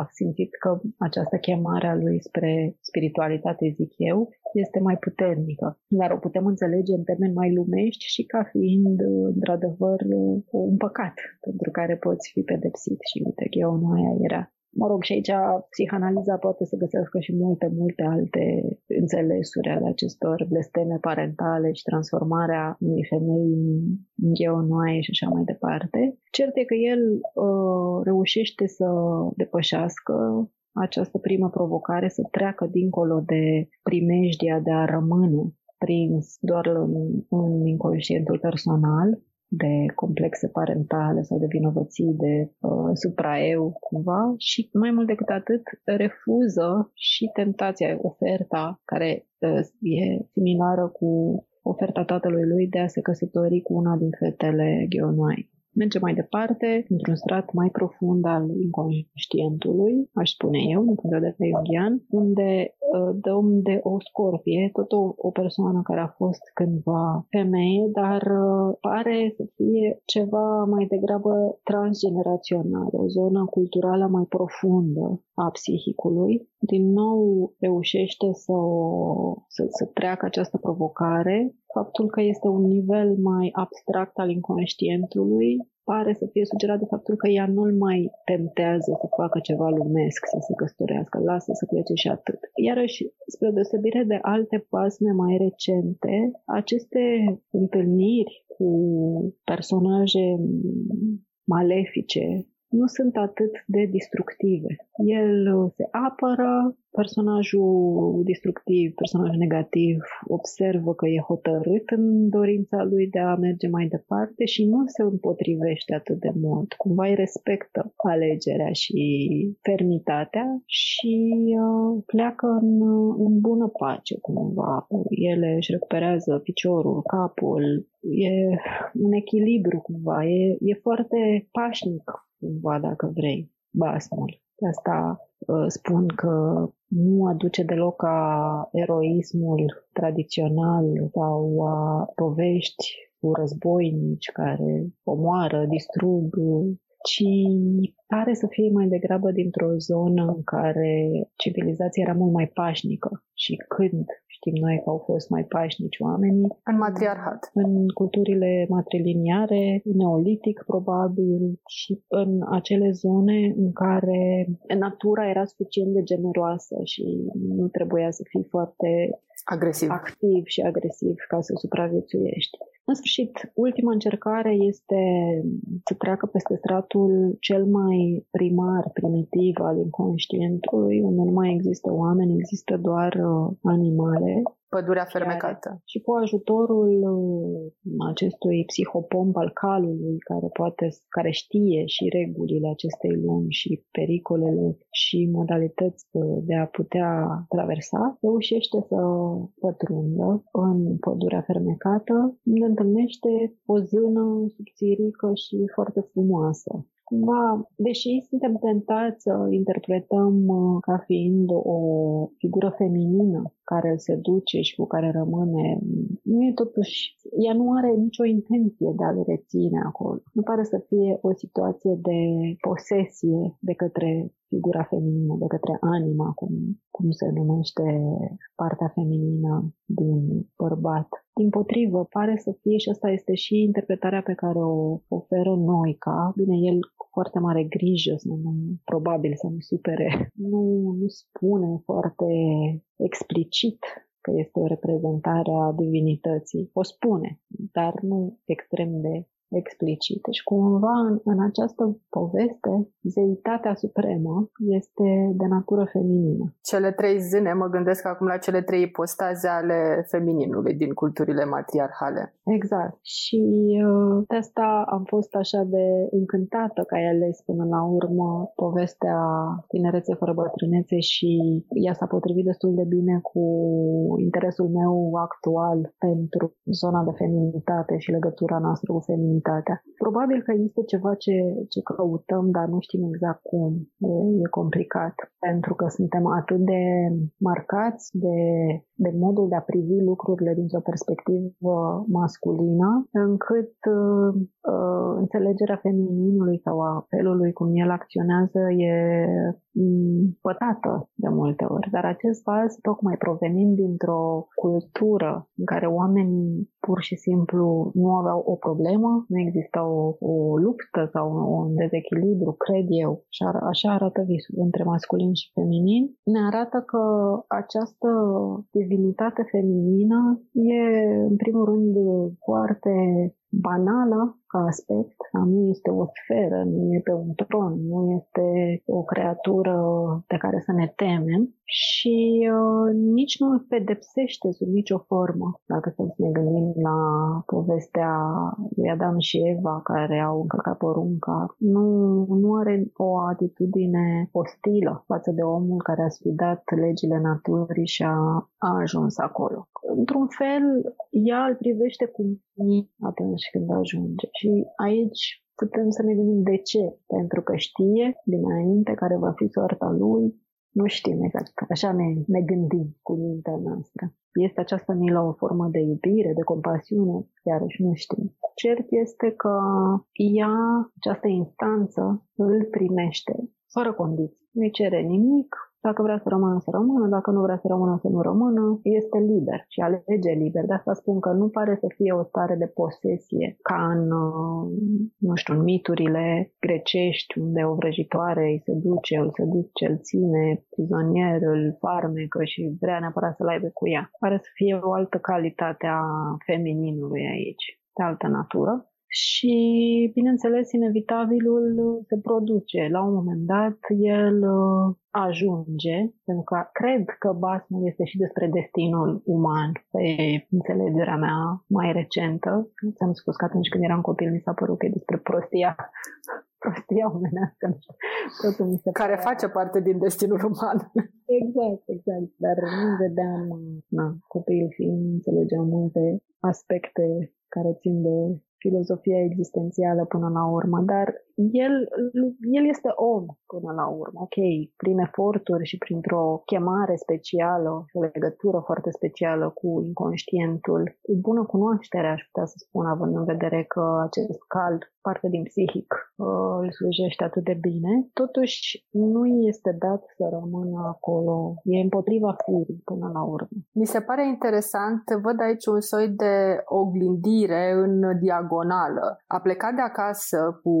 a simțit că această chemare a lui spre spiritualitate, zic eu, este mai puternică. Dar o putem înțelege în termeni mai lumești și ca fiind, într-adevăr, un păcat pentru care poți fi pedepsit. Și uite, Gheonoaia era. Mă rog, și aici psihanaliza poate să găsească și multe alte înțelesuri ale acestor blesteme parentale și transformarea unei femei în Gheonoaie și așa mai departe. Cert e că el reușește să depășească această primă provocare, să treacă dincolo de primejdia de a rămâne prins doar în inconștientul personal, de complexe parentale sau de vinovății, de supraeu cumva, și mai mult decât atât refuză și tentația, oferta care e similară cu oferta tatălui lui de a se căsători cu una din fetele Gheonoai. Merge mai departe, într-un strat mai profund al inconștientului, aș spune eu, din punct de vedere jungian, unde dăm de o scorpie, tot o persoană care a fost cândva femeie, dar pare să fie ceva mai degrabă transgenerațional, o zonă culturală mai profundă a psihicului. Din nou reușește să treacă această provocare. Faptul că este un nivel mai abstract al inconștientului pare să fie sugerat de faptul că ea nu-l mai tentează să facă ceva lumesc, să se căsătorească, lasă să plece și atât. Iarăși, spre deosebire de alte basme mai recente, aceste întâlniri cu personaje malefice nu sunt atât de destructive. El se apără, personajul destructiv, personajul negativ, observă că e hotărât în dorința lui de a merge mai departe și nu se împotrivește atât de mult. Cumva îi respectă alegerea și fermitatea și pleacă în bună pace cumva. Ele își recuperează piciorul, capul, e un echilibru cumva, e foarte pașnic cumva dacă vrei, basmul. De asta spun că nu aduce deloc ca eroismul tradițional sau a povești cu războinici care omoară, distrug, ci pare să fie mai degrabă dintr-o zonă în care civilizația era mult mai pașnică. Și când știm noi că au fost mai pașnici oamenii? În matriarhat. În culturile matriliniare, neolitic probabil, și în acele zone în care natura era suficient de generoasă și nu trebuia să fii foarte activ și agresiv ca să supraviețuiești. În sfârșit, ultima încercare este să treacă peste stratul cel mai primar, primitiv al inconștientului, unde nu mai există oameni, există doar animale. Pădurea fermecată. Și cu ajutorul acestui psihopomp al calului, care știe și regulile acestei lumi și pericolele și modalități de a putea traversa, reușește să pătrundă în pădurea fermecată, unde întâlnește o zână subțirică și foarte frumoasă. Cumva, deși suntem tentați să interpretăm ca fiind o figură feminină care îl seduce și cu care rămâne, nu e totuși, ea nu are nicio intenție de a le reține acolo. Nu pare să fie o situație de posesie de către figura feminină, de către anima, cum se numește partea feminină din bărbat. Dimpotrivă, pare să fie, și asta este și interpretarea pe care o oferă Noica, bine, el cu foarte mare grijă, probabil să nu supere, nu spune foarte explicit că este o reprezentare a divinității. O spune, dar nu extrem de explicite. Și cumva în această poveste, zeitatea supremă este de natură feminină. Cele trei zâne, mă gândesc acum la cele trei ipostaze ale femininului din culturile matriarhale. Exact. Și de asta am fost așa de încântată că ai ales până la urmă povestea Tinerețe fără bătrânețe și ea s-a potrivit destul de bine cu interesul meu actual pentru zona de feminitate și legătura noastră cu feminitate. Probabil că este ceva ce căutăm, dar nu știm exact cum. E complicat, pentru că suntem atât de marcați de modul de a privi lucrurile dintr-o perspectivă masculină, încât înțelegerea femininului sau a felului cum el acționează e pătată de multe ori. Dar acest pas, tocmai provenind dintr-o cultură în care oamenii pur și simplu nu aveau o problemă, nu exista o luptă sau un dezechilibru, cred eu, și așa arată visul între masculin și feminin, ne arată că această divinitate feminină e, în primul rând, foarte banală ca aspect, nu este o sferă, nu e pe un tron, nu este o creatură de care să ne temem și nici nu îl pedepsește sub nicio formă. Dacă să ne gândim la povestea lui Adam și Eva care au încălcat porunca, nu are o atitudine ostilă față de omul care a sfidat legile naturii și a ajuns acolo. Într-un fel, ea îl privește cum atunci când ajunge. Și aici putem să ne gândim de ce. Pentru că știe dinainte care va fi soarta lui, Nu știm exact. Așa ne gândim cu mintea noastră. Este această milă o formă de iubire, de compasiune? Iarăși nu știm. Cert este că ea, această instanță, îl primește fără condiții. Nu-i cere nimic. Dacă vrea să rămână, să rămână. Dacă nu vrea să rămână, să nu rămână. Este liber și alege liber. De asta spun că nu pare să fie o stare de posesie ca în, nu știu, în miturile grecești, unde o vrăjitoare îi seduce, îl seduce, îl ține prizonier, îl farmecă și vrea neapărat să-l aibă cu ea. Pare să fie o altă calitate a femininului aici, de altă natură. Și, bineînțeles, inevitabilul se produce. La un moment dat, el ajunge, pentru că cred că basmul este și despre destinul uman, pe înțelegerea mea mai recentă. Ți-am spus că atunci când eram copil, mi s-a părut că e despre prostia omenească. Care face parte din destinul uman. Exact. Dar nu vedeam, copiii fiind, înțelegeam multe aspecte care țin de filozofia existențială până la urmă, dar el este om până la urmă, ok, prin eforturi și printr-o chemare specială, o legătură foarte specială cu inconștientul, cu bună cunoaștere, aș putea să spun, având în vedere că acest cald, parte din psihic, îl slujește atât de bine, totuși nu este dat să rămână acolo, e împotriva firii până la urmă. Mi se pare interesant, văd aici un soi de oglindire în diagonală. A plecat de acasă cu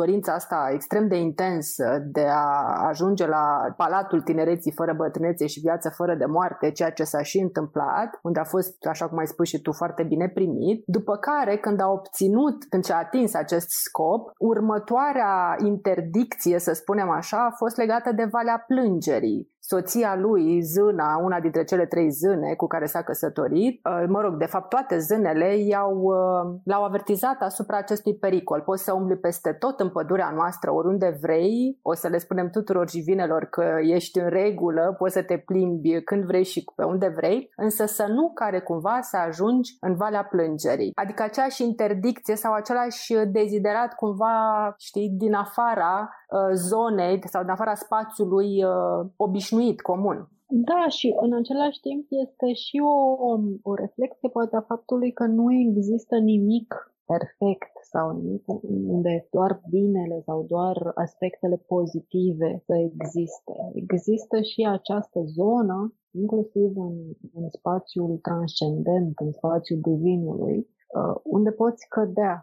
dorința asta extrem de intensă de a ajunge la palatul tinereții fără bătrânețe și viață fără de moarte, ceea ce s-a și întâmplat, unde a fost, așa cum ai spus și tu, foarte bine primit, după care când și-a atins acest scop, următoarea interdicție, să spunem așa, a fost legată de Valea Plângerii. Soția lui, Zâna, una dintre cele 3 zâne cu care s-a căsătorit, de fapt toate zânele l-au avertizat asupra acestui pericol. Poți să umbli peste tot în pădurea noastră, oriunde vrei, o să le spunem tuturor jivinelor că ești în regulă, poți să te plimbi când vrei și pe unde vrei, însă să nu care cumva să ajungi în Valea Plângerii. Adică aceeași interdicție sau același deziderat cumva, știi, din afara zonei sau din afara spațiului obișnuit, comun. Da, și în același timp este și o reflecție poate a faptului că nu există nimic perfect sau nimic unde doar binele sau doar aspectele pozitive să existe. Există și această zonă, inclusiv în spațiul transcendent, în spațiul divinului, unde poți cădea,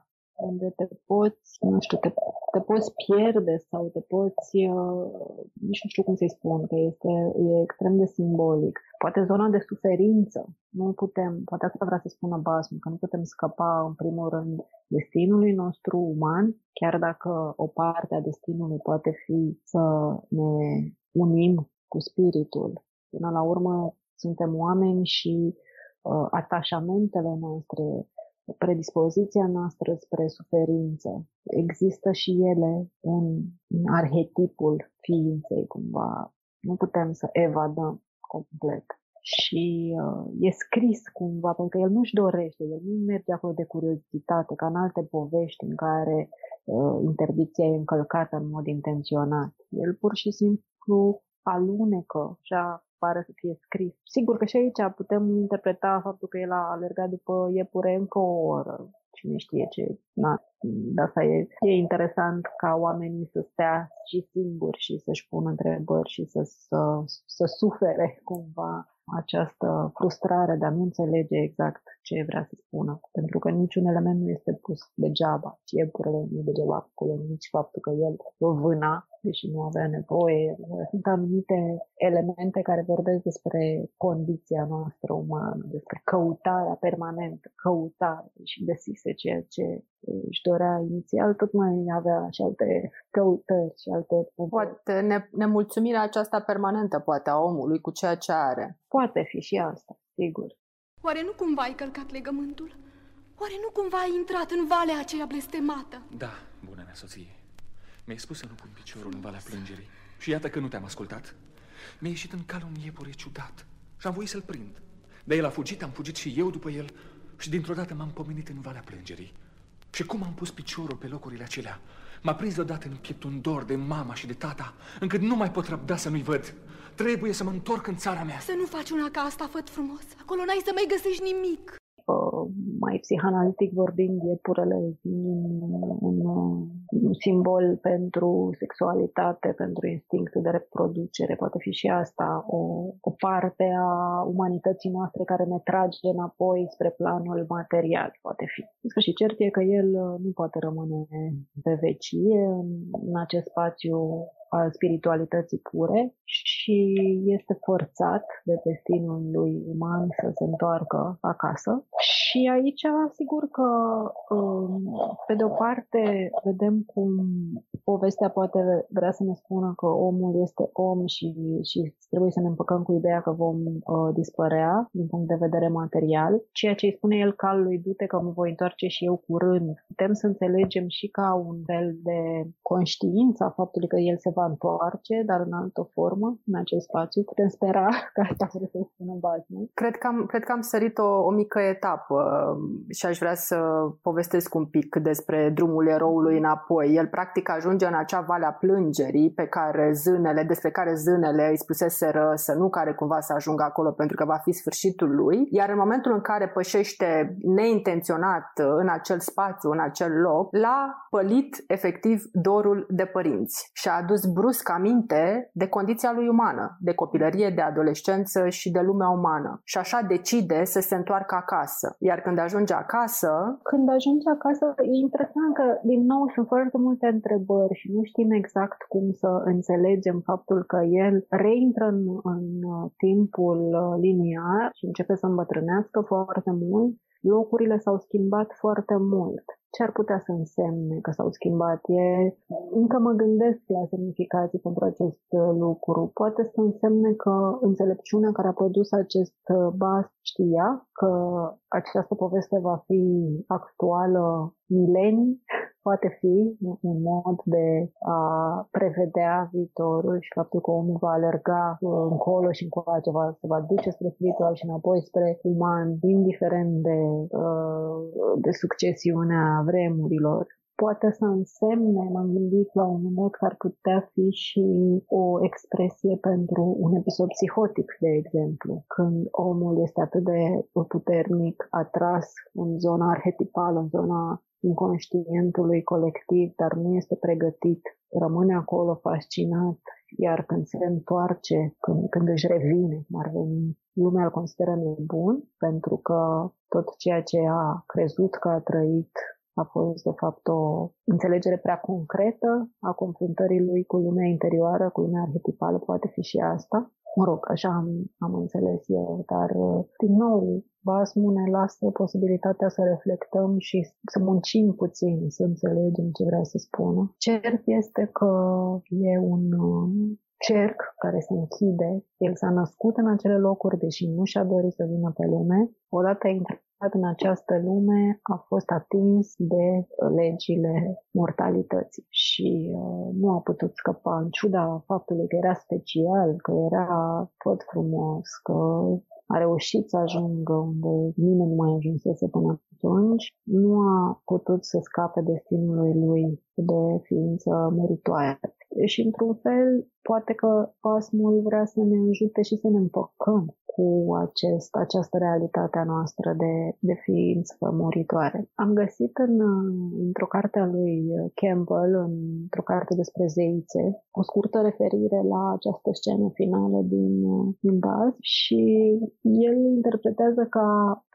unde te poți pierde sau te poți, nici nu știu cum să-i spun, că e extrem de simbolic. Poate zona de suferință. Nu putem, poate asta vrea să spună basmul, că nu putem scăpa în primul rând destinului nostru uman, chiar dacă o parte a destinului poate fi să ne unim cu spiritul. Până la urmă suntem oameni și atașamentele noastre, predispoziția noastră spre suferință, există și ele în arhetipul ființei, cumva. Nu putem să evadăm complet. Și e scris cumva, pentru că el nu-și dorește, el nu merge acolo de curiozitate, ca în alte povești în care interdicția e încălcată în mod intenționat. El pur și simplu alunecă și pare să fie scris. Sigur că și aici putem interpreta faptul că el a alergat după iepure încă o oră. Cine știe ce. De asta e interesant ca oamenii să stea și singuri și să-și pună întrebări și să sufere cumva această frustrare de a nu înțelege exact ce vrea să spună. Pentru că niciun element nu este pus degeaba. Iepurele nu degeaba acolo, nici faptul că el o vâna, deși nu avea nevoie. Sunt anumite elemente care vorbesc despre condiția noastră umană, despre căutarea permanentă, căutare și găsise ceea ce își dorea inițial, tot mai avea și alte căutări și alte... Poate nemulțumirea aceasta permanentă, poate, a omului cu ceea ce are. Poate fi și asta, sigur. Oare nu cumva ai călcat legământul? Oare nu cumva ai intrat în valea aceea blestemată? Da, bună mea soție. Mi-ai spus să nu pun piciorul în Valea Plângerii. Și iată că nu te-am ascultat. Mi-a ieșit în cal un iepure ciudat și am voit să-l prind. Dar el a fugit, am fugit și eu după el. Și dintr-o dată m-am pomenit în Valea Plângerii. Și cum am pus piciorul pe locurile acelea? M-a prins deodată în piept un dor de mama și de tata, încât nu mai pot răbda să nu-i văd. Trebuie să mă întorc în țara mea. Să nu faci una ca asta, făt frumos. Acolo n-ai să mai găsești nimic. Mai psihanalitic vorbind, iepurele un simbol pentru sexualitate, pentru instinctul de reproducere. Poate fi și asta o parte a umanității noastre care ne trage înapoi spre planul material, poate fi. Și cert e că el nu poate rămâne pe vecie în acest spațiu al spiritualității pure și este forțat de destinul lui uman să se întoarcă acasă. Și aici, sigur că, pe de o parte, vedem cum povestea poate vrea să ne spună că omul este om și trebuie să ne împăcăm cu ideea că vom dispărea din punct de vedere material. Ceea ce îi spune el calului, du-te că mă voi întoarce și eu curând. Putem să înțelegem și ca un fel de conștiință a faptului că el se va întoarce, dar în altă formă, în acest spațiu. Putem spera că asta vreau să spunem basme. Cred că am sărit o mică etapă și aș vrea să povestesc un pic despre drumul eroului înapoi. El practic ajunge în acea vale a plângerii despre care zânele îi spuseseră să nu, care cumva să ajungă acolo pentru că va fi sfârșitul lui. Iar în momentul în care pășește neintenționat în acel spațiu, în acel loc, l-a pălit efectiv dorul de părinți și a adus brusc aminte de condiția lui umană, de copilărie, de adolescență și de lumea umană. Și așa decide să se întoarcă acasă. Iar când ajunge acasă, e interesant că din nou sunt foarte multe întrebări și nu știm exact cum să înțelegem faptul că el reintră în timpul liniar și începe să îmbătrânească foarte mult. Locurile s-au schimbat foarte mult. Ce ar putea să însemne că s-au schimbat? Încă mă gândesc la semnificații pentru acest lucru. Poate să însemne că înțelepciunea care a produs acest bas știa că această poveste va fi actuală milenii, poate fi un mod de a prevedea viitorul și faptul că omul va alerga încolo și încoace, se va duce spre spiritual și înapoi spre uman, indiferent de succesiunea vremurilor. Poate să însemne, m-am gândit la un moment dat că ar putea fi și o expresie pentru un episod psihotic, de exemplu, când omul este atât de puternic atras în zona arhetipală, în zona inconștientului colectiv, dar nu este pregătit, rămâne acolo fascinat, iar când se întoarce, când își revine, cum ar veni, lumea îl consideră nebun, pentru că tot ceea ce a crezut că a trăit a fost, de fapt, o înțelegere prea concretă a confruntării lui cu lumea interioară, cu lumea arhetipală, poate fi și asta. Mă rog, așa am înțeles eu, dar, din nou, basmul ne lasă posibilitatea să reflectăm și să muncim puțin, să înțelegem ce vrea să spună. Cert este că e un cerc care se închide. El s-a născut în acele locuri, deși nu și-a dorit să vină pe lume. Odată în această lume a fost atins de legile mortalității și nu a putut scăpa, în ciuda faptului că era special, că era tot frumos, că a reușit să ajungă unde nimeni nu mai ajunsese până atunci, nu a putut să scape destinului lui de ființă muritoare. Și într-un fel, poate că basmul vrea să ne ajute și să ne împăcăm cu această realitate a noastră de ființă muritoare. Am găsit într-o carte a lui Campbell, într-o carte despre zeițe, o scurtă referire la această scenă finală din Bas și el interpretează ca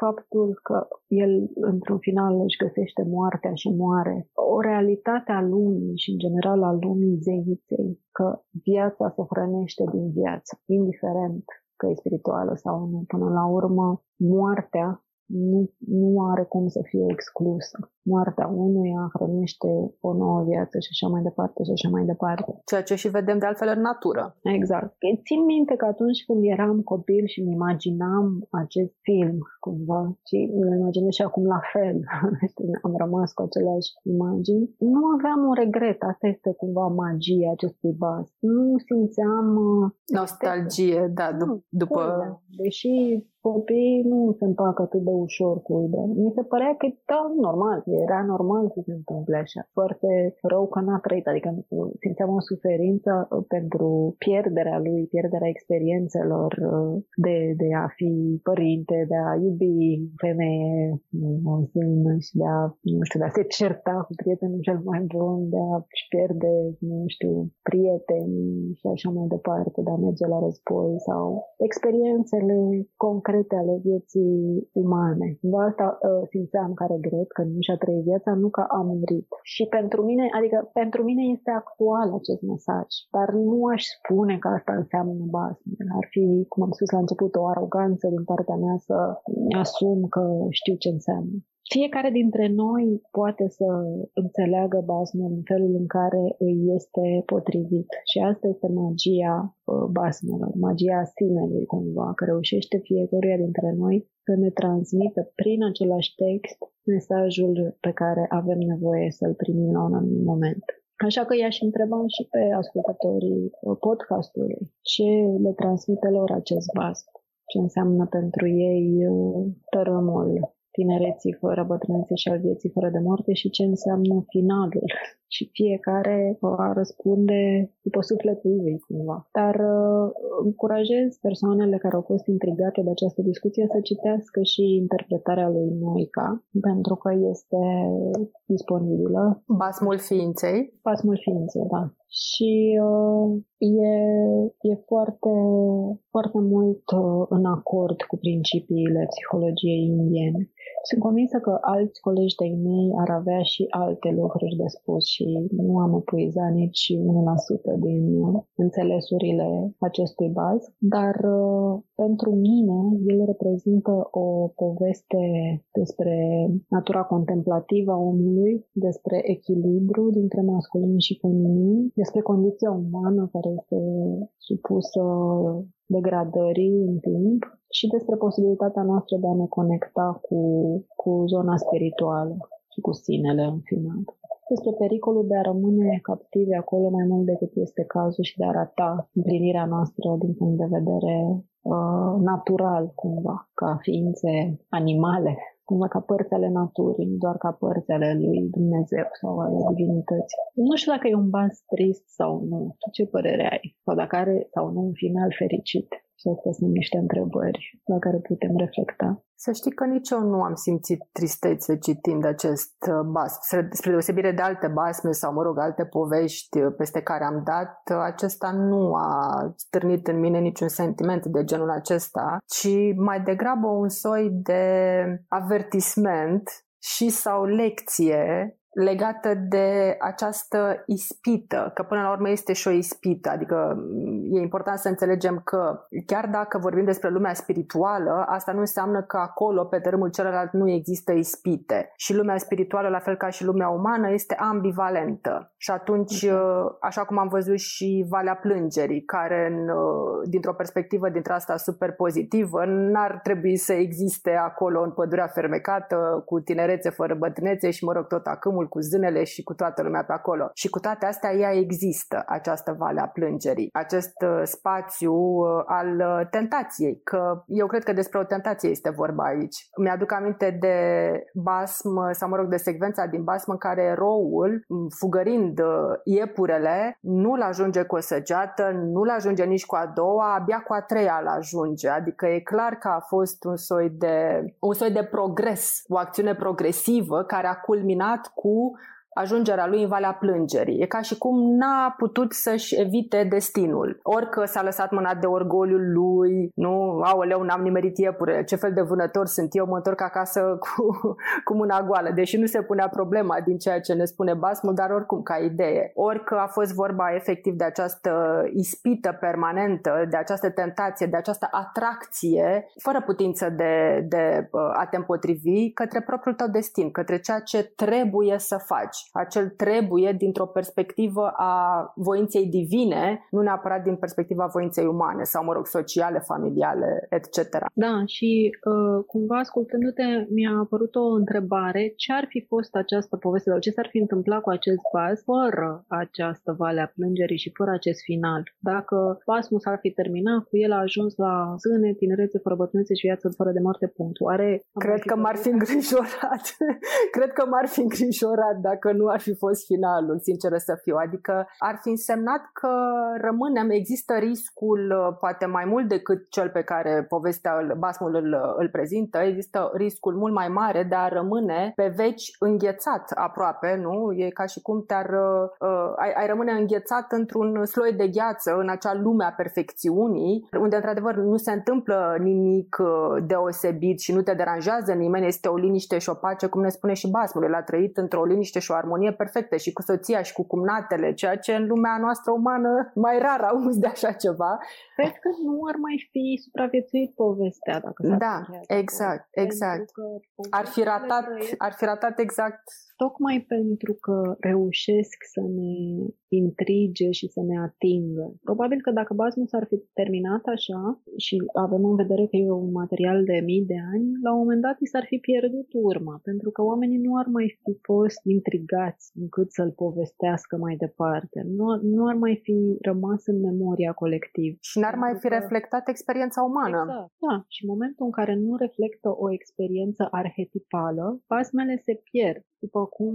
faptul că el într-un final își găsește moartea și moare. O realitate a lumii și în general a lumii zeiței, că viața se hrănește din viață, indiferent că e spirituală sau nu. Până la urmă, moartea nu are cum să fie exclusă. Moartea unuia hrănește o nouă viață și așa mai departe și așa mai departe. Ceea ce și vedem de altfel în natură. Exact. Țin minte că atunci când eram copil și îmi imaginam acest film cumva și îl imaginez și acum la fel, am rămas cu aceleași imagini, nu aveam un regret. Asta este cumva magia acestui bas. Nu simțeam nostalgie, da, după... Deși copiii nu se împacă atât de ușor cu ideea. Mi se părea că e normal, e era normal să se întâmple așa. Foarte rău că n-a trăit, adică simțeam o suferință pentru pierderea lui, pierderea experiențelor de a fi părinte, de a iubi femeie, o sână și de a, nu știu, de a se certa cu prietenul cel mai bun, de a-și pierde, nu știu, prieteni și așa mai departe, de a merge la război sau experiențele concrete ale vieții umane. Asta simțeam care regret, că nu și-a trăit viața, nu că a murit. Și pentru mine, adică pentru mine este actual acest mesaj, dar nu aș spune că asta înseamnă basme. Ar fi, cum am spus la început, o aroganță din partea mea să asum că știu ce înseamnă. Fiecare dintre noi poate să înțeleagă basmele în felul în care îi este potrivit. Și asta este magia basmelor, magia sinelui cumva, că reușește fiecăruia dintre noi să ne transmită prin același text mesajul pe care avem nevoie să-l primim la un anumit moment. Așa că i-aș întreba și pe ascultătorii podcastului ce le transmite lor acest basm, ce înseamnă pentru ei tărâmul tinereții fără bătrânețe și al vieții fără de moarte și ce înseamnă finalul. Și fiecare va răspunde după sufletul ei cumva. Dar încurajez persoanele care au fost intrigate de această discuție să citească și interpretarea lui Noica, pentru că este disponibilă. Basmul ființei? Basmul ființei, da. Și e foarte, foarte mult în acord cu principiile psihologiei indiene. Sunt convinsă că alți colegi de-ai mei ar avea și alte lucruri de spus și nu am epuizat nici 1% din înțelesurile acestui basm, dar pentru mine el reprezintă o poveste despre natura contemplativă a omului, despre echilibru dintre masculin și feminin, despre condiția umană care este supusă degradării în timp și despre posibilitatea noastră de a ne conecta cu zona spirituală și cu sinele în final. Despre pericolul de a rămâne captivi acolo mai mult decât este cazul și de a rata împlinirea noastră din punct de vedere natural, cumva, ca ființe animale, cumva ca părți ale naturii, nu doar ca părți ale lui Dumnezeu sau ale divinității. Nu știu dacă e un basm trist sau nu, ce părere ai? Sau dacă are sau nu un final fericit? Și astea sunt niște întrebări la care putem reflecta. Să știi că nici eu nu am simțit tristețe citind acest basm. Spre deosebire de alte basme sau, mă rog, alte povești peste care am dat, acesta nu a stârnit în mine niciun sentiment de genul acesta, ci mai degrabă un soi de avertisment și sau lecție legată de această ispită, că până la urmă este și o ispită, adică e important să înțelegem că chiar dacă vorbim despre lumea spirituală, asta nu înseamnă că acolo, pe tărâmul celălalt, nu există ispite. Și lumea spirituală, la fel ca și lumea umană, este ambivalentă. Și atunci, așa cum am văzut și Valea Plângerii, care dintr-o perspectivă dintre asta super pozitivă, n-ar trebui să existe acolo în pădurea fermecată, cu tinerețe fără bătrânețe și, mă rog, tot acâmul cu zânele și cu toată lumea pe acolo. Și cu toate astea ea există, această Vale a Plângerii, acest spațiu al tentației, că eu cred că despre o tentație este vorba aici. Mi-aduc aminte de basm, sau mă rog, de secvența din basm în care eroul, fugărind iepurele, nu-l ajunge cu o săgeată, nu-l ajunge nici cu a doua, abia cu a treia îl ajunge. Adică e clar că a fost un soi de progres, o acțiune progresivă care a culminat cu ajungerea lui în Valea Plângerii. E ca și cum n-a putut să-și evite destinul. Orică s-a lăsat mânat de orgoliul lui, nu, aoleu, n-am nimerit iepurele, ce fel de vânător sunt eu, mă întorc acasă cu mâna goală. Deși nu se punea problema din ceea ce ne spune basmul, dar oricum, ca idee. Orică a fost vorba efectiv de această ispită permanentă, de această tentație, de această atracție, fără putință de a te împotrivi, către propriul tău destin, către ceea ce trebuie să faci. acel trebuie dintr-o perspectivă a voinței divine, nu neapărat din perspectiva voinței umane sau, mă rog, sociale, familiale, etc. Da, și cumva ascultându-te mi-a apărut o întrebare. Ce ar fi fost această poveste sau ce s-ar fi întâmplat cu acest vas fără această vale a plângerii și fără acest final? Dacă basmul s-ar fi terminat, cu el a ajuns la sâne, tinerețe, fără bătrânețe și viață fără de moarte, punct. Cred că m-ar fi îngrijorat. Cred că m-ar fi îngrijorat dacă nu ar fi fost finalul, sinceră să fiu. Adică ar fi însemnat că rămânem, există riscul, poate mai mult decât cel pe care povestea, basmul îl prezintă, există riscul mult mai mare de a rămâne pe veci înghețat aproape, nu? E ca și cum ai rămâne înghețat într-un sloi de gheață, în acea lume a perfecțiunii, unde într-adevăr nu se întâmplă nimic deosebit și nu te deranjează nimeni, este o liniște și o pace, cum ne spune și basmul. El a trăit într-o liniște și o armonie perfecte și cu soția și cu cumnatele, ceea ce în lumea noastră umană mai rar auzi de așa ceva. Cred că nu ar mai fi supraviețuit povestea, dacă s-ar fi exact. Ar fi ratat exact. Tocmai pentru că reușesc să ne intrige și să ne atingă. Probabil că dacă basmul s-ar fi terminat așa, și avem în vedere că e un material de mii de ani, la un moment dat i s-ar fi pierdut urma, pentru că oamenii nu ar mai fi fost intrigați încât să-l povestească mai departe. Nu ar mai fi rămas în memoria colectivă. Și n-ar mai fi reflectat experiența umană. Exact. Da, și în momentul în care nu reflectă o experiență arhetipală, basmele se pierd. După cum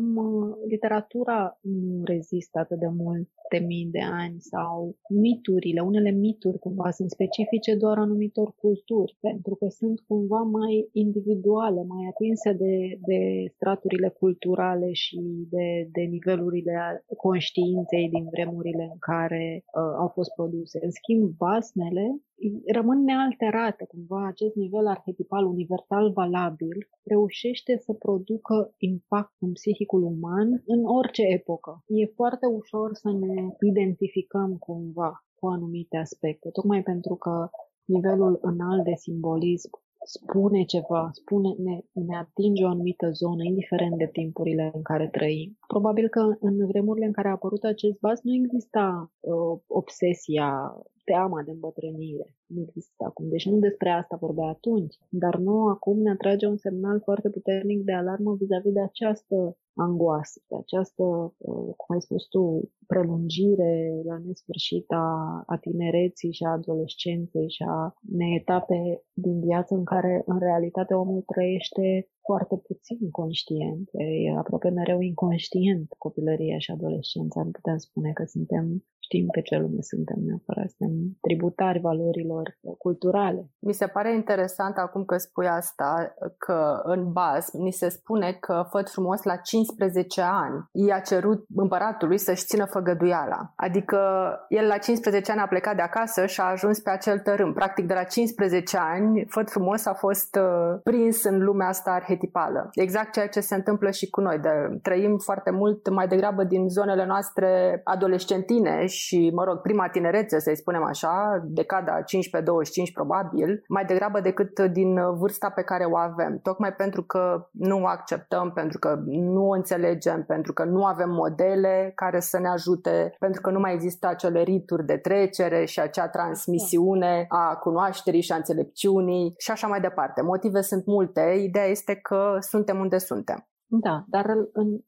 literatura nu rezistă atât de mult de mii de ani, sau miturile, unele mituri cumva sunt specifice doar anumitor culturi, pentru că sunt cumva mai individuale, mai atinse de straturile culturale și de nivelurile conștiinței din vremurile în care au fost produse. În schimb, basmele rămân nealterate, cumva acest nivel arhetipal, universal, valabil, reușește să producă impact în psihicul uman în orice epocă. E foarte ușor să ne identificăm cumva cu anumite aspecte, tocmai pentru că nivelul înalt de simbolism spune ceva, ne atinge o anumită zonă, indiferent de timpurile în care trăim. Probabil că în vremurile în care a apărut acest vas nu exista obsesia, teama de îmbătrânire. Nu există acum. Deci nu despre asta vorbea atunci, dar nouă acum ne atrage un semnal foarte puternic de alarmă vis-a-vis de această angoasă, de această, cum ai spus tu, prelungire la nesfârșit a tinereții și a adolescenței și a unei etape din viață în care în realitate omul trăiește foarte puțin conștient, e aproape mereu inconștient copilăria și adolescența. Nu putem spune că știm pe ce lume suntem neapărat, suntem tributari valorilor culturale. Mi se pare interesant acum că spui asta, că în basm ni se spune că făt frumos la 15 ani i-a cerut împăratului să-și țină făgăduiala. Adică el la 15 ani a plecat de acasă și a ajuns pe acel tărâm. Practic de la 15 ani făt frumos a fost prins în lumea asta arhetipală. Exact ceea ce se întâmplă și cu noi. Trăim foarte mult mai degrabă din zonele noastre adolescentine și, mă rog, prima tinerețe, să-i spunem așa, decada 15-25 probabil, mai degrabă decât din vârsta pe care o avem. Tocmai pentru că nu o acceptăm, pentru că nu o înțelegem, pentru că nu avem modele care să ne ajute, pentru că nu mai există acele rituri de trecere și acea transmisiune a cunoașterii și a înțelepciunii și așa mai departe. Motive sunt multe, ideea este că suntem unde suntem. Da, dar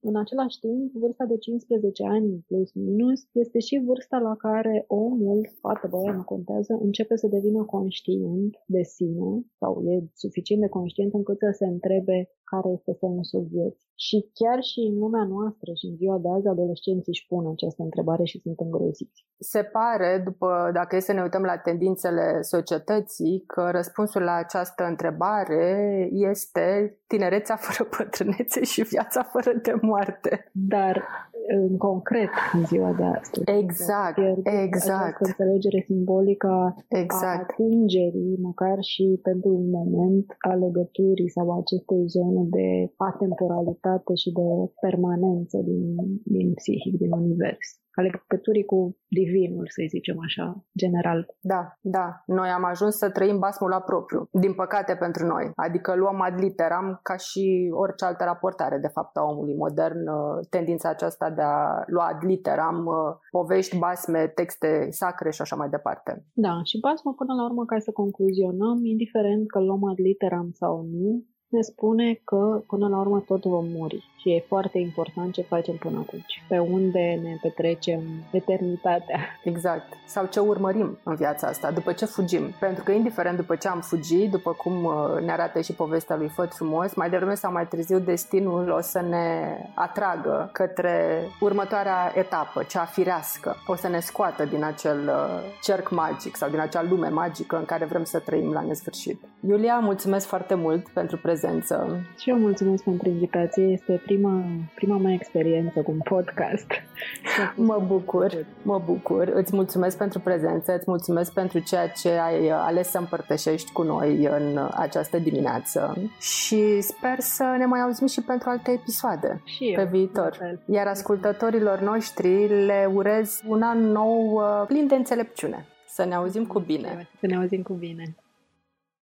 în același timp, vârsta de 15 ani plus minus este și vârsta la care omul, fată, băiat, nu contează, începe să devină conștient de sine sau e suficient de conștient încât să se întrebe care este sensul vieții. Și chiar și în lumea noastră și în ziua de azi, adolescenții își pun această întrebare și sunt îngroziți. Se pare, dacă e să ne uităm la tendințele societății, că răspunsul la această întrebare este tinerețea fără bătrânețe și viața fără de moarte. Dar în concret în ziua de astăzi. Exact. Această înțelegere simbolică a atingerii, măcar și pentru un moment, a legăturii sau acestei zone de atemporalitate și de permanență din psihic, din univers. ale legăturii cu divinul, să zicem așa, general. Da, da. Noi am ajuns să trăim basmul la propriu, din păcate pentru noi. Adică luăm ad literam, ca și orice altă raportare, de fapt, a omului modern, tendința aceasta de a lua ad literam povești, basme, texte sacre și așa mai departe. Da, și basmul, până la urmă, ca să concluzionăm, indiferent că luăm ad literam sau nu, ne spune că până la urmă tot vom muri și e foarte important ce facem până atunci, pe unde ne petrecem eternitatea. Exact. Sau ce urmărim în viața asta, după ce fugim. Pentru că indiferent după ce am fugit, după cum ne arată și povestea lui Făt Frumos, mai devreme sau mai târziu destinul o să ne atragă către următoarea etapă, cea firească. O să ne scoată din acel cerc magic sau din acea lume magică în care vrem să trăim la nesfârșit. Iulia, mulțumesc foarte mult pentru prezență. Și eu mulțumesc pentru invitație. Este prima mea experiență cu un podcast. Mă bucur. Îți mulțumesc pentru prezență, îți mulțumesc pentru ceea ce ai ales să împărtășești cu noi în această dimineață și sper să ne mai auzim și pentru alte episoade pe viitor. Iar ascultătorilor noștri le urez un an nou plin de înțelepciune. Să ne auzim cu bine.